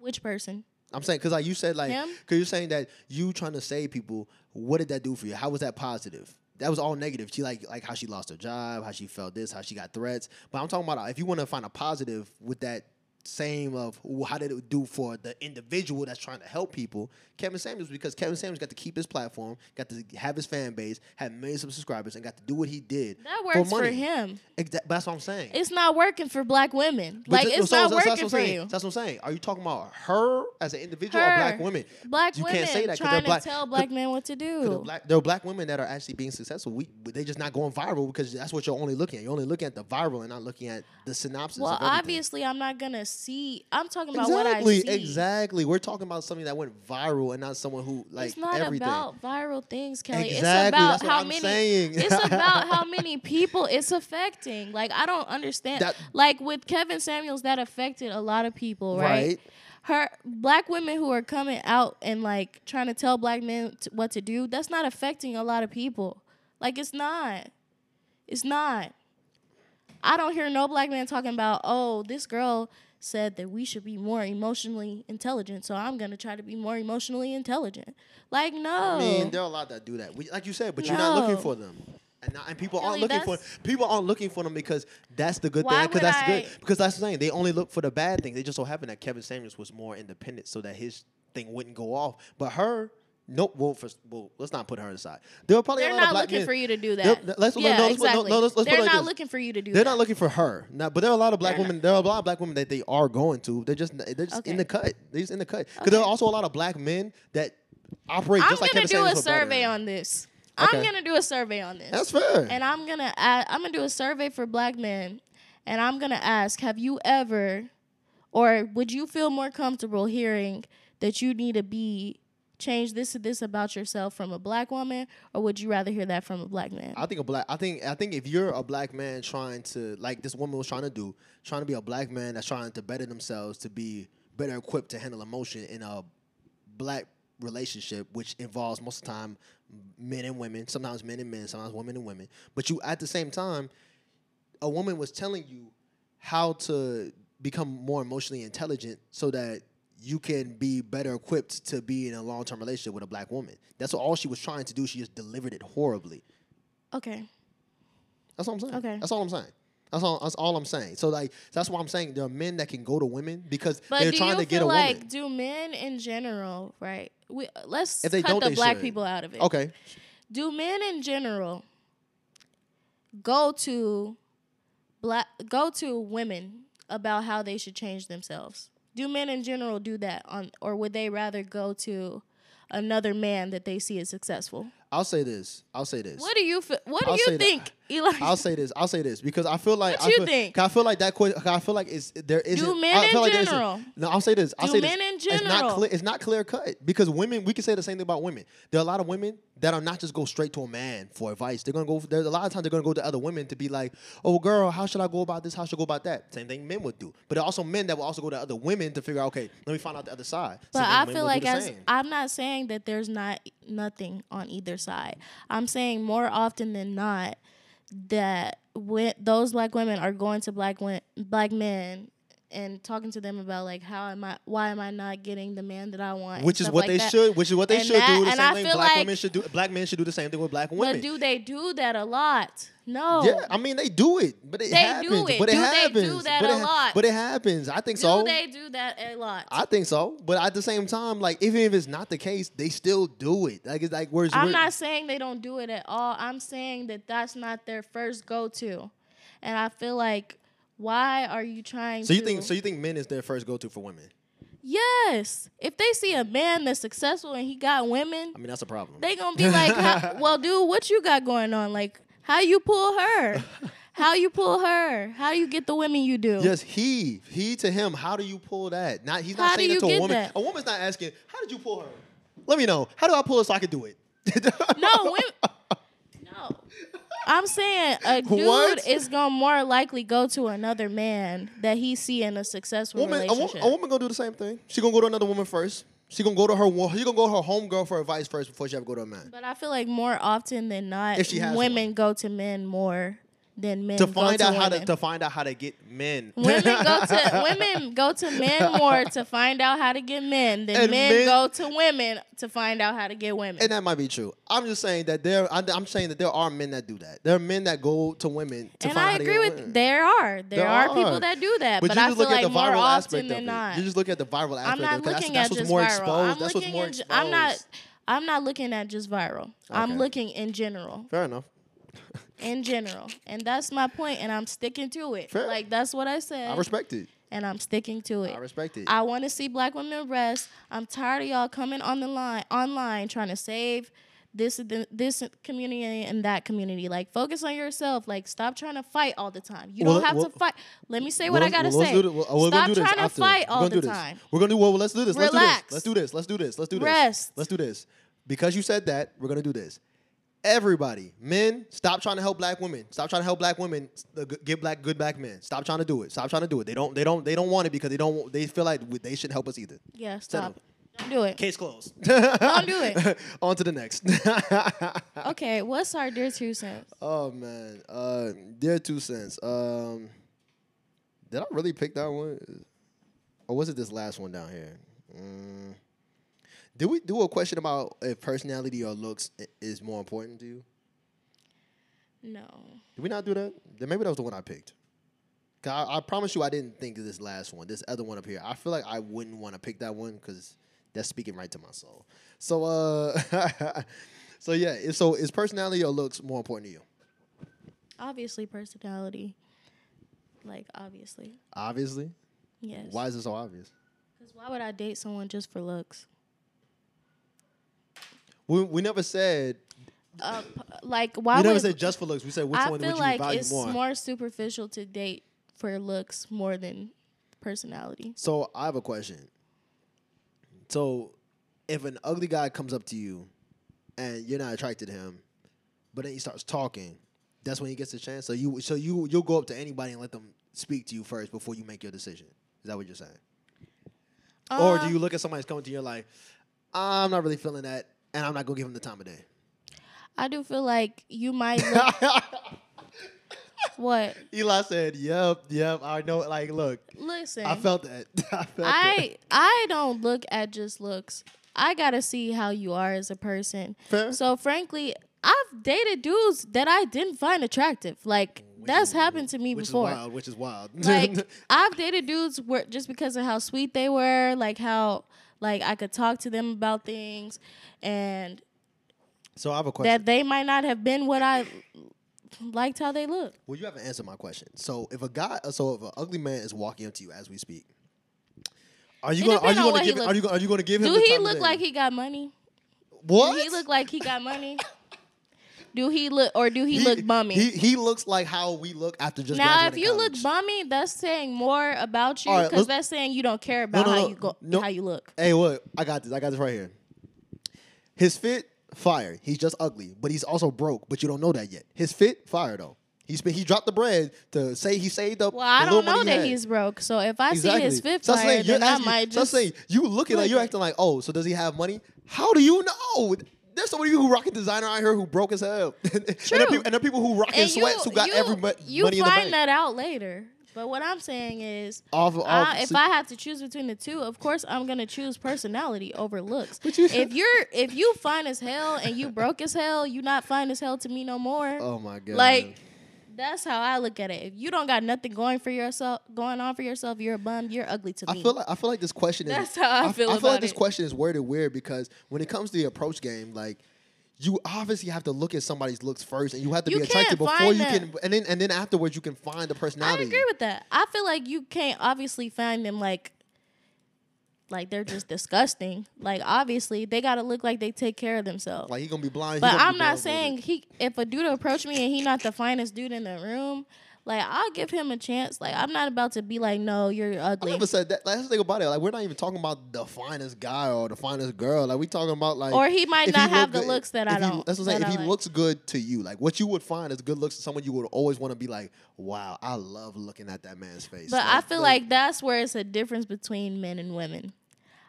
Which person? I'm saying, because like you said, like, because you're saying that you trying to save people, what did that do for you? How was that positive? That was all negative. She like like how she lost her job, how she felt this, how she got threats. But I'm talking about if you want to find a positive with that same of how did it do for the individual that's trying to help people, Kevin Samuels, because Kevin Samuels got to keep his platform, got to have his fan base, had millions of subscribers, and got to do what he did. That works for, for him. Exactly, that's what I'm saying. It's not working for black women. But like th- it's so, not so, working so for saying. you. That's what I'm saying. Are you talking about her as an individual her. or black women? Black you women can't say that trying black, to tell black men what to do. There black, they're black women that are actually being successful. We they just not going viral because that's what you're only looking at. You're only looking at the viral and not looking at the synopsis. Well, of obviously, I'm not gonna. See, I'm talking about exactly, what I see. Exactly. We're talking about something that went viral and not someone who like everything. It's not everything. about viral things, Kelly. Exactly. It's about That's how many saying. It's about how many people it's affecting. Like I don't understand. That, like with Kevin Samuels, that affected a lot of people, right? right? Her black women who are coming out and like trying to tell black men t- what to do, that's not affecting a lot of people. Like it's not. It's not. I don't hear no black man talking about, "Oh, this girl said that we should be more emotionally intelligent, so I'm going to try to be more emotionally intelligent." Like, no. I mean, there are a lot that do that. We, like you said, but no. you're not looking for them. And, not, and people Kelly, aren't looking for people aren't looking for them because that's the good why thing. Because that's I, good. Because that's the thing. They only look for the bad thing. They just so happen that Kevin Samuels was more independent so that his thing wouldn't go off. But her... Nope. Well, first, well, let's not put her aside. They're probably they're not looking men. for you to do that. They're, let's, yeah, no, let's, exactly. No, no, let's, let's they're like not this. looking for you to do. They're that. not looking for her. Now, but there are a lot of black they're women. Not. There are a lot of black women that they are going to. They're just they're just okay. in the cut. They're just in the cut. Because okay. there are also a lot of black men that operate I'm just like Kevin Samuels. I'm gonna do a survey on this. Okay. I'm gonna do a survey on this. That's fair. And I'm gonna add, I'm gonna do a survey for black men, and I'm gonna ask: have you ever, or would you feel more comfortable hearing that you need to be change this to this about yourself from a black woman, or would you rather hear that from a black man? I think a black I think I think if you're a black man trying to like this woman was trying to do, trying to be a black man that's trying to better themselves to be better equipped to handle emotion in a black relationship, which involves most of the time men and women, sometimes men and men, sometimes women and women. But you at the same time, a woman was telling you how to become more emotionally intelligent so that you can be better equipped to be in a long-term relationship with a black woman. That's all she was trying to do. She just delivered it horribly. Okay. That's all I'm saying. Okay. That's all I'm saying. That's all, that's all I'm saying. So, like, that's why I'm saying there are men that can go to women because but they're trying to get a like, woman. But do you feel like, do men in general, right? We, let's if they cut don't, the they black should. people out of it. Okay. Do men in general go to black, go to women about how they should change themselves? Do men in general do that, on, or would they rather go to another man that they see as successful? I'll say this. I'll say this. What do you f- What do I'll you think, that, Eli? I'll say this. I'll say this because I feel like what I you feel, think? I feel like that question. I feel like it's there isn't. Do men I feel in like general? No, I'll say this. I'll do say men this. in general? It's not clear. It's not clear cut because women. We can say the same thing about women. There are a lot of women that are not just go straight to a man for advice. They're gonna go. There's a lot of times they're gonna go to other women to be like, "Oh, girl, how should I go about this? How should I go about that?" Same thing men would do. But there are also men that will also go to other women to figure out, okay, let me find out the other side. But so I feel like as I'm not saying that there's not nothing on either side. I'm saying more often than not that when those black women are going to black we- black men and talking to them about like how am I why am I not getting the man that I want, which is what like they that. should which is what they and should that, do the same I thing black like women should do black men should do the same thing with black women. But do they do that a lot? No. Yeah, I mean they do it, but it they happens. Do it. But it do happens. They do that but a ha- lot. But it happens. I think do so. Do they do that a lot? I think so. But at the same time, like even if it's not the case, they still do it. Like it's like where's I'm where- not saying they don't do it at all. I'm saying that that's not their first go-to, and I feel like why are you trying? So you to- think so? You think men is their first go-to for women? Yes. If they see a man that's successful and he got women, I mean that's a problem. They gonna be like, how, "Well, dude, what you got going on?" Like, how you pull her? How you pull her? How you get the women you do? Just he. He to him. How do you pull that? Not he's not how saying it to a woman. That? A woman's not asking, how did you pull her? Let me know. How do I pull her so I can do it? No, women, no. I'm saying a dude what? is gonna more likely go to another man that he see in a successful woman, relationship. A, a woman gonna do the same thing. She gonna go to another woman first. She gonna go to her. She gonna go to her homegirl for advice first before she ever go to a man. But I feel like more often than not, women one. go to men more than men to go find to out women. how to to find out how to get men. Women go to women go to men more to find out how to get men than men, men go to women to find out how to get women. And that might be true. I'm just saying that there. I'm saying that there are men that do that. There are men that go to women to and find I out agree how to get with women. There are there, there are, are people that do that, but, but you just I feel look at like the more often than not, you just look at the viral aspect. I'm not of it. looking that's, at that's just more viral. Exposed. I'm that's what's more exposed. I'm not. I'm not looking at just viral. Okay. I'm looking in general. Fair enough. In general. And that's my point, and I'm sticking to it. Fair. Like, that's what I said. I respect it. And I'm sticking to it. I respect it. I want to see black women rest. I'm tired of y'all coming on the line, online trying to save this this community and that community. Like, focus on yourself. Like, stop trying to fight all the time. You well, don't have well, to fight. Let me say what well, I got to well, say. Do, well, stop trying to after. fight all the time. We're going to do well, let's do this. Relax. Let's do this. Let's do this. Let's do this. Rest. Let's do this. Because you said that, we're going to do this. Everybody, men, stop trying to help black women. Stop trying to help black women get black good black men. Stop trying to do it. Stop trying to do it. They don't. They don't. They don't want it because they don't. They feel like they shouldn't help us either. Yeah, stop. Don't do it. Case closed. Don't do it. On to the next. Okay, what's our dear two cents? Oh man, uh, dear two cents. Um, did I really pick that one, or was it this last one down here? Mm. Did we do a question about if personality or looks is more important to you? No. Did we not do that? Then maybe that was the one I picked. Cause I, I promise you I didn't think of this last one, this other one up here. I feel like I wouldn't want to pick that one because that's speaking right to my soul. So, uh, so yeah. So is personality or looks more important to you? Obviously personality. Like, obviously. Obviously? Yes. Why is it so obvious? Because why would I date someone just for looks? We, we never said, uh, like, why we never would, said just for looks. We said which I one would you like value more. I feel like it's more superficial to date for looks more than personality. So I have a question. So if an ugly guy comes up to you and you're not attracted to him, but then he starts talking, that's when he gets the chance. So you, so you, you'll go up to anybody and let them speak to you first before you make your decision. Is that what you're saying? Uh, or do you look at somebody's coming to you and you're like, I'm not really feeling that. And I'm not going to give him the time of day. I do feel like you might look... What? Eli said, yep, yep, I know. Like, look. Listen. I felt that. I felt I, that. I don't look at just looks. I got to see how you are as a person. Fair. So, frankly, I've dated dudes that I didn't find attractive. Like, which that's is, happened to me which before. Which is wild, which is wild. Like, I've dated dudes where, just because of how sweet they were, like how... Like, I could talk to them about things, and so I have a question. That they might not have been what I liked how they look. Well, you haven't answered my question. So if a guy, so if an ugly man is walking up to you as we speak, are you going? Are you going to give? Are you? Are you going to give him? Do he look like he got money? What? Do he look like he got money? Do he look, or do he, he look bummy? He, he looks like how we look after just now. If you college. look bummy, that's saying more about you because right, that's saying you don't care about no, no, how no, you go, no. how you look. Hey, look, I got this. I got this right here. His fit, fire. He's just ugly, but he's also broke. But you don't know that yet. His fit, fire though. He spent. He dropped the bread to say he saved up. Well, I don't know that he he's broke. So if I exactly. see his fifth so fire, then asking, I might just. So I'm saying you looking like you're acting like oh. So does he have money? How do you know? There's so many people who rock a designer out here who broke as hell. True. and, there people, and there are people who rock in sweats who got you, every money in the bank. You find that out later. But what I'm saying is, off, off, I, if so, I have to choose between the two, of course I'm going to choose personality over looks. You, if you're if you fine as hell and you broke as hell, you not fine as hell to me no more. Oh, my God. Like, that's how I look at it. If you don't got nothing going for yourself, going on for yourself, you're a bum. You're ugly to me. I feel like I feel like this question is. That's how I, I feel. I, about I feel like it. This question is worded weird because when it comes to the approach game, like you obviously have to look at somebody's looks first, and you have to you be attracted before you them. can, and then and then afterwards you can find the personality. I agree with that. I feel like you can't obviously find them like. Like, they're just disgusting. Like, obviously, they got to look like they take care of themselves. Like, he going to be blind. But I'm not saying he. if a dude approached me and he not the finest dude in the room, Like, I'll give him a chance. Like, I'm not about to be like, no, you're ugly. I never said that. Like, that's the thing about it. Like, we're not even talking about the finest guy or the finest girl. Like, we talking about, like... Or he might not he have the good, looks that I don't... He, that's what I'm saying. If he like. looks good to you, like, what you would find is good looks to someone you would always want to be like, wow, I love looking at that man's face. But like, I feel like, like that's where it's a difference between men and women.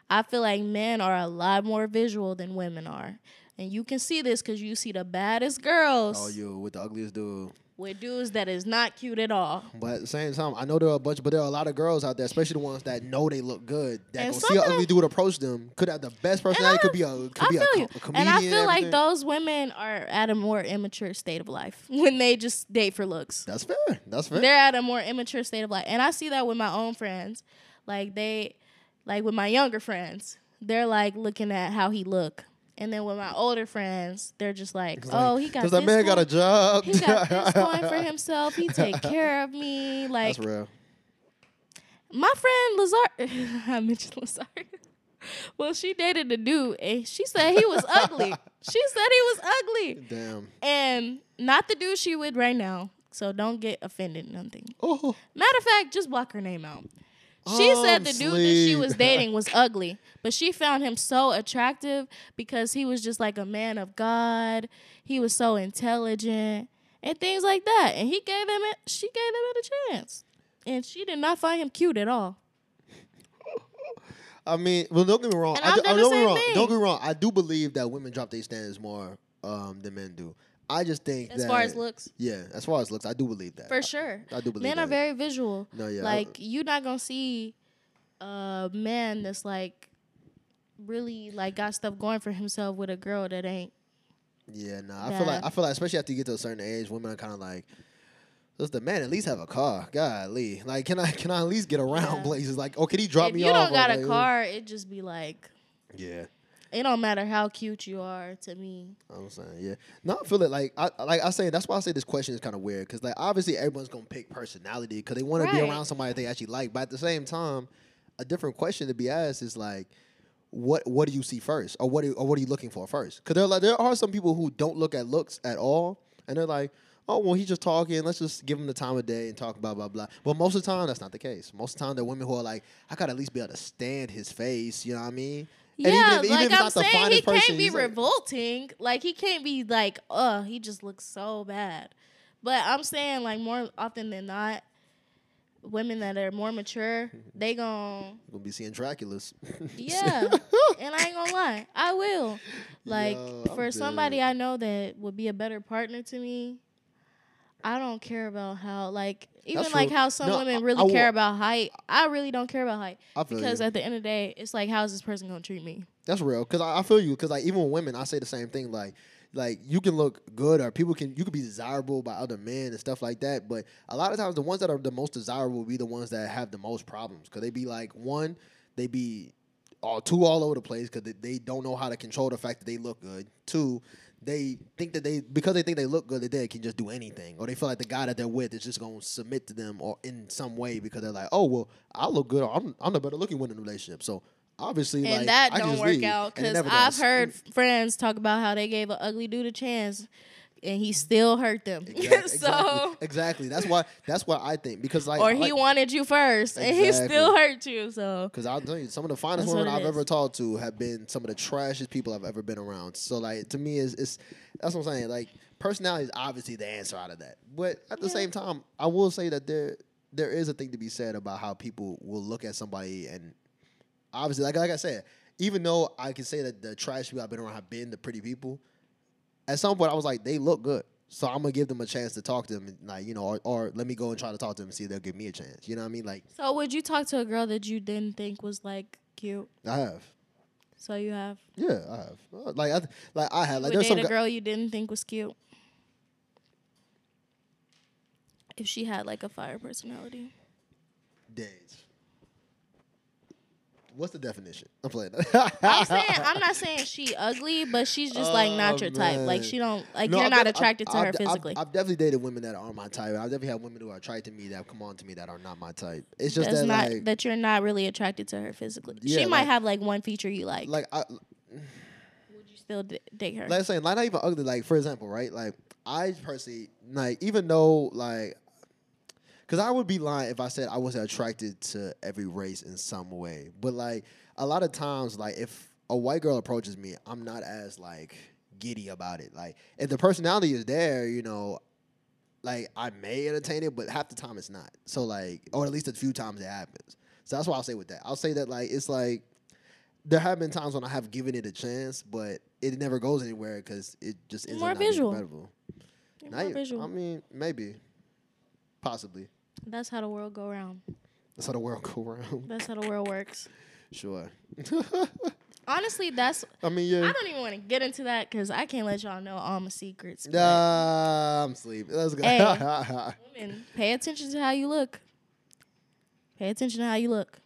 I feel like men are a lot more visual than women are. And you can see this because you see the baddest girls. Oh, you with the ugliest dude. With dudes that is not cute at all. But at the same time, I know there are a bunch, but there are a lot of girls out there, especially the ones that know they look good, that and can see an ugly dude approach them, could have the best personality, I, could be a, could be a, a, a comedian. And I feel and like those women are at a more immature state of life when they just date for looks. That's fair. That's fair. They're at a more immature state of life. And I see that with my own friends. Like, they, like with my younger friends, they're like looking at how he look. And then with my older friends, they're just like, like oh, he got this. Because that man got a job. He got this going for himself. He take care of me. Like, that's real. My friend Lazar, I mentioned Lazar. Well, she dated a dude, and she said he was ugly. She said he was ugly. Damn. And not the dude she with right now. So don't get offended, nothing. Oh. Matter of fact, just block her name out. She oh, said the dude that she was dating was ugly, but she found him so attractive because he was just like a man of God. He was so intelligent and things like that. And he gave him it. She gave him a chance, and she did not find him cute at all. I mean, well, don't get me wrong. And I do, I, don't get me wrong. Don't get me wrong. I do believe that women drop their standards more um, than men do. I just think as that, far as looks, yeah, as far as looks, I do believe that for sure. I, I do believe men that. Are very visual. No, yeah, like I, you're not gonna see a man that's like really like got stuff going for himself with a girl that ain't. Yeah, no, nah, I feel like I feel like especially after you get to a certain age, women are kind of like, does the man at least have a car? Golly, like can I can I at least get around yeah. places? Like, oh, can he drop if me off? If you don't got a car, it just be like, yeah. It don't matter how cute you are to me. I'm saying, yeah. No, I feel it like I like I say that's why I say this question is kind of weird because like obviously everyone's gonna pick personality because they want right. to be around somebody they actually like. But at the same time, a different question to be asked is like, what what do you see first, or what do, or what are you looking for first? Because there like there are some people who don't look at looks at all, and they're like, oh well, he's just talking. Let's just give him the time of day and talk about blah, blah blah. But most of the time, that's not the case. Most of the time, there are women who are like, I gotta at least be able to stand his face. You know what I mean? And yeah, even if, like even if I'm saying, he person, can't be like, revolting. Like, he can't be like, uh, he just looks so bad. But I'm saying, like, more often than not, women that are more mature, they gon' gonna be seeing Draculas. Yeah, and I ain't gonna lie. I will. Like, Yo, for good. somebody I know that would be a better partner to me, I don't care about how, like, even That's like true. how some no, women really I, I care will, about height. I really don't care about height because you. at the end of the day, it's like, how is this person gonna treat me? That's real. Cause I, I feel you. Cause like even women, I say the same thing. Like, like you can look good, or people can you can be desirable by other men and stuff like that. But a lot of times, the ones that are the most desirable will be the ones that have the most problems. Cause they be like one, they be all two all over the place because they, they don't know how to control the fact that they look good. Two. They think that they, because they think they look good, that they can just do anything. Or they feel like the guy that they're with is just going to submit to them or in some way because they're like, oh, well, I look good. Or I'm, I'm the better looking one in the relationship. So, obviously, and like, that don't work leave, out because I've does. heard friends talk about how they gave an ugly dude a chance and he still hurt them. Exactly, so exactly, exactly. That's why that's why I think. Because like, or he like, wanted you first exactly. and he still hurt you. So because I'll tell you, some of the finest that's women I've is. ever talked to have been some of the trashiest people I've ever been around. So like to me is it's that's what I'm saying. Like personality is obviously the answer out of that. But at the yeah. same time, I will say that there there is a thing to be said about how people will look at somebody and obviously like like I said, even though I can say that the trash people I've been around have been the pretty people. At some point, I was like, they look good. So I'm going to give them a chance to talk to them, and like you know, or, or let me go and try to talk to them and see if they'll give me a chance. You know what I mean? Like. So would you talk to a girl that you didn't think was, like, cute? I have. So you have? Yeah, I have. Like, I, th like, I have. Like, would there's date some a girl you didn't think was cute? If she had, like, a fire personality. Dates. What's the definition? I'm playing. I'm saying I'm not saying she ugly, but she's just oh, like not your man. type. Like she don't like no, you're I've not attracted I've, to I've, her I've, physically. I've, I've definitely dated women that are my type. I've definitely had women who are attracted to me that come on to me that are not my type. It's just That's that not, like, that you're not really attracted to her physically. Yeah, she like, might have like one feature you like. Like I, would you still date her? Like I'm saying, like not even ugly. Like for example, right? Like I personally like even though like Because I would be lying if I said I wasn't attracted to every race in some way. But, like, a lot of times, like, if a white girl approaches me, I'm not as, like, giddy about it. Like, if the personality is there, you know, like, I may entertain it, but half the time it's not. So, like, or at least a few times it happens. So that's what I'll say with that. I'll say that, like, it's like there have been times when I have given it a chance, but it never goes anywhere because it just isn't more visual. Incredible. More you, visual. I mean, maybe. Possibly. That's how the world go round. That's how the world go round. That's how the world works. Sure. Honestly, that's... I mean, yeah. I don't even want to get into that because I can't let y'all know all my secrets. Nah, I'm sleeping. Let's go. Hey, women, pay attention to how you look. Pay attention to how you look.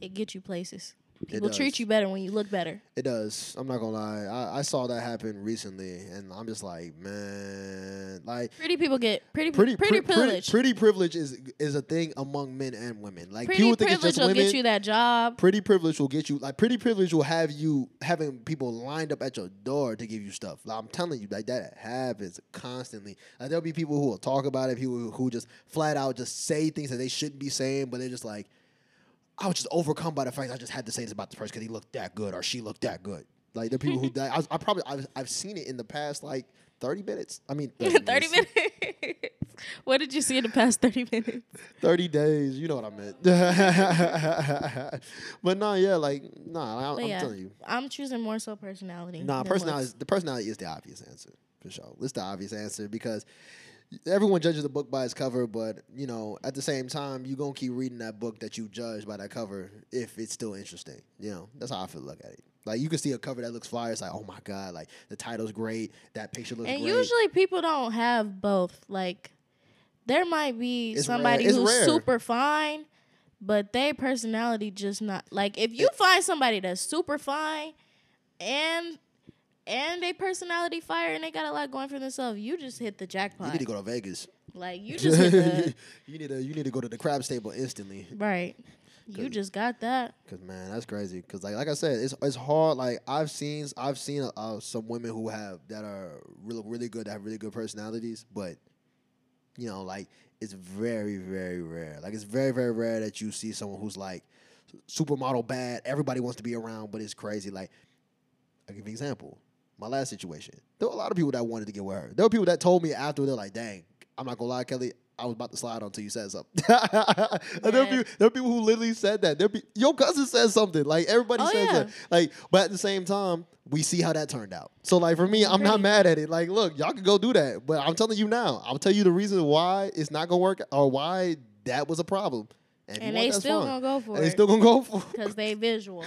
It gets you places. People treat you better when you look better. It does. I'm not going to lie. I, I saw that happen recently, and I'm just like, man. Like, pretty people get pretty pretty, pretty, pretty privilege. Pretty, pretty privilege is is a thing among men and women. Like, pretty people think it's just women. Pretty privilege will get you that job. Pretty privilege will get you. Like, pretty privilege will have you having people lined up at your door to give you stuff. Like, I'm telling you, like, that happens constantly. Like, there'll be people who will talk about it, people who just flat out just say things that they shouldn't be saying, but they're just like, I was just overcome by the fact I just had to say this about this person because he looked that good or she looked that good. Like, there are people who die. I, was, I probably, I've, I've seen it in the past, like, thirty minutes. I mean, thirty, thirty minutes. What did you see in the past thirty minutes? thirty days. You know what I meant. But, no, yeah, like, no, nah, I'm yeah, telling you. I'm choosing more so personality. No, nah, personality is, the personality is the obvious answer, for sure. It's the obvious answer because... Everyone judges a book by its cover, but, you know, at the same time, you're going to keep reading that book that you judged by that cover if it's still interesting. You know, that's how I feel look at it. Like, you can see a cover that looks fire. It's like, oh, my God, like, the title's great. That picture looks and great. And usually people don't have both. Like, there might be it's somebody who's rare. super fine, but their personality just not. Like, if you it, find somebody that's super fine and... and they personality fire, and they got a lot going for themselves. You just hit the jackpot. You need to go to Vegas. Like, you just hit the... you, need to, you need to go to the crab's table instantly. Right. You just got that. Because, man, that's crazy. Because, like, like I said, it's it's hard. Like, I've seen I've seen uh, some women who have... that are really, really good, that have really good personalities, but, you know, like, it's very, very rare. Like, it's very, very rare that you see someone who's, like, supermodel bad, everybody wants to be around, but it's crazy. Like, I'll give you an example. My last situation, there were a lot of people that wanted to get with her. There were people that told me after, they're like, dang, I'm not going to lie, Kelly, I was about to slide until you said something. There, were people, there were people who literally said that. There be, your cousin said something. Like, everybody oh, says yeah. that. Like, but at the same time, we see how that turned out. So, like, for me, I'm not mad at it. Like, look, y'all can go do that. But I'm telling you now, I'll tell you the reason why it's not going to work or why that was a problem. And, and they still going to go for and it. They still going to go for it. Because they visual.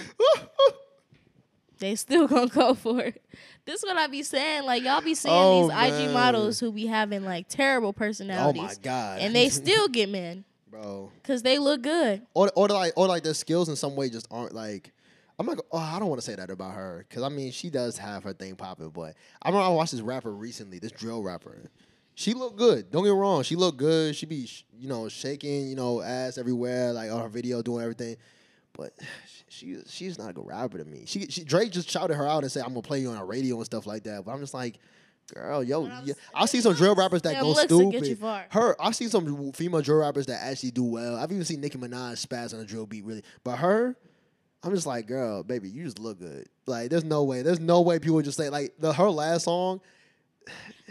They still gonna go for it. This is what I be saying. Like, y'all be seeing oh, these man. I G models who be having, like, terrible personalities. Oh, my God. And they still get men. Bro. Because they look good. Or, or, like, or, like, their skills in some way just aren't, like... I'm like, oh, I don't want to say that about her. Because, I mean, she does have her thing popping. But I remember I watched this rapper recently, this drill rapper. She looked good. Don't get me wrong. She looked good. She be, you know, shaking, you know, ass everywhere, like, on her video, doing everything. But she she's not a good rapper to me. She, she Drake just shouted her out and said, I'm going to play you on the radio and stuff like that. But I'm just like, girl, yo, yeah. I've seen some drill rappers that go stupid. Her, I've seen some female drill rappers that actually do well. I've even seen Nicki Minaj spaz on a drill beat, really. But her, I'm just like, girl, baby, you just look good. Like, there's no way. There's no way people would just say, like, the her last song.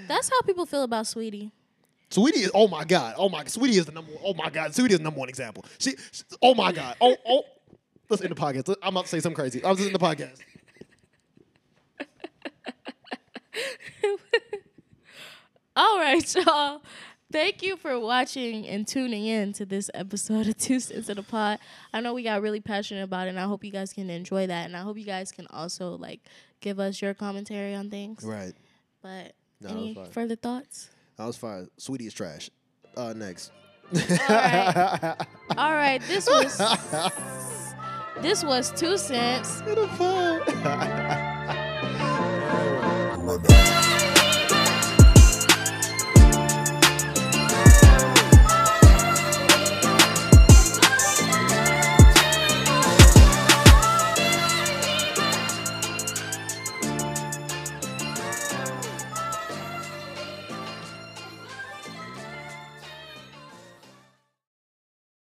That's how people feel about Sweetie. Sweetie is, oh, my God. Oh, my, Sweetie is the number one. Oh, my God. Sweetie is the number one example. She, she oh, my God. Oh, oh. Let's end the podcast. I'm about to say something crazy. I was in the podcast. All right, y'all. Thank you for watching and tuning in to this episode of Two Cents of the Pod. I know we got really passionate about it, and I hope you guys can enjoy that. And I hope you guys can also, like, give us your commentary on things. Right. But no, any further thoughts? That was fire. Sweetie is trash. Uh, next. All right. All right. This was... This was Two Cents.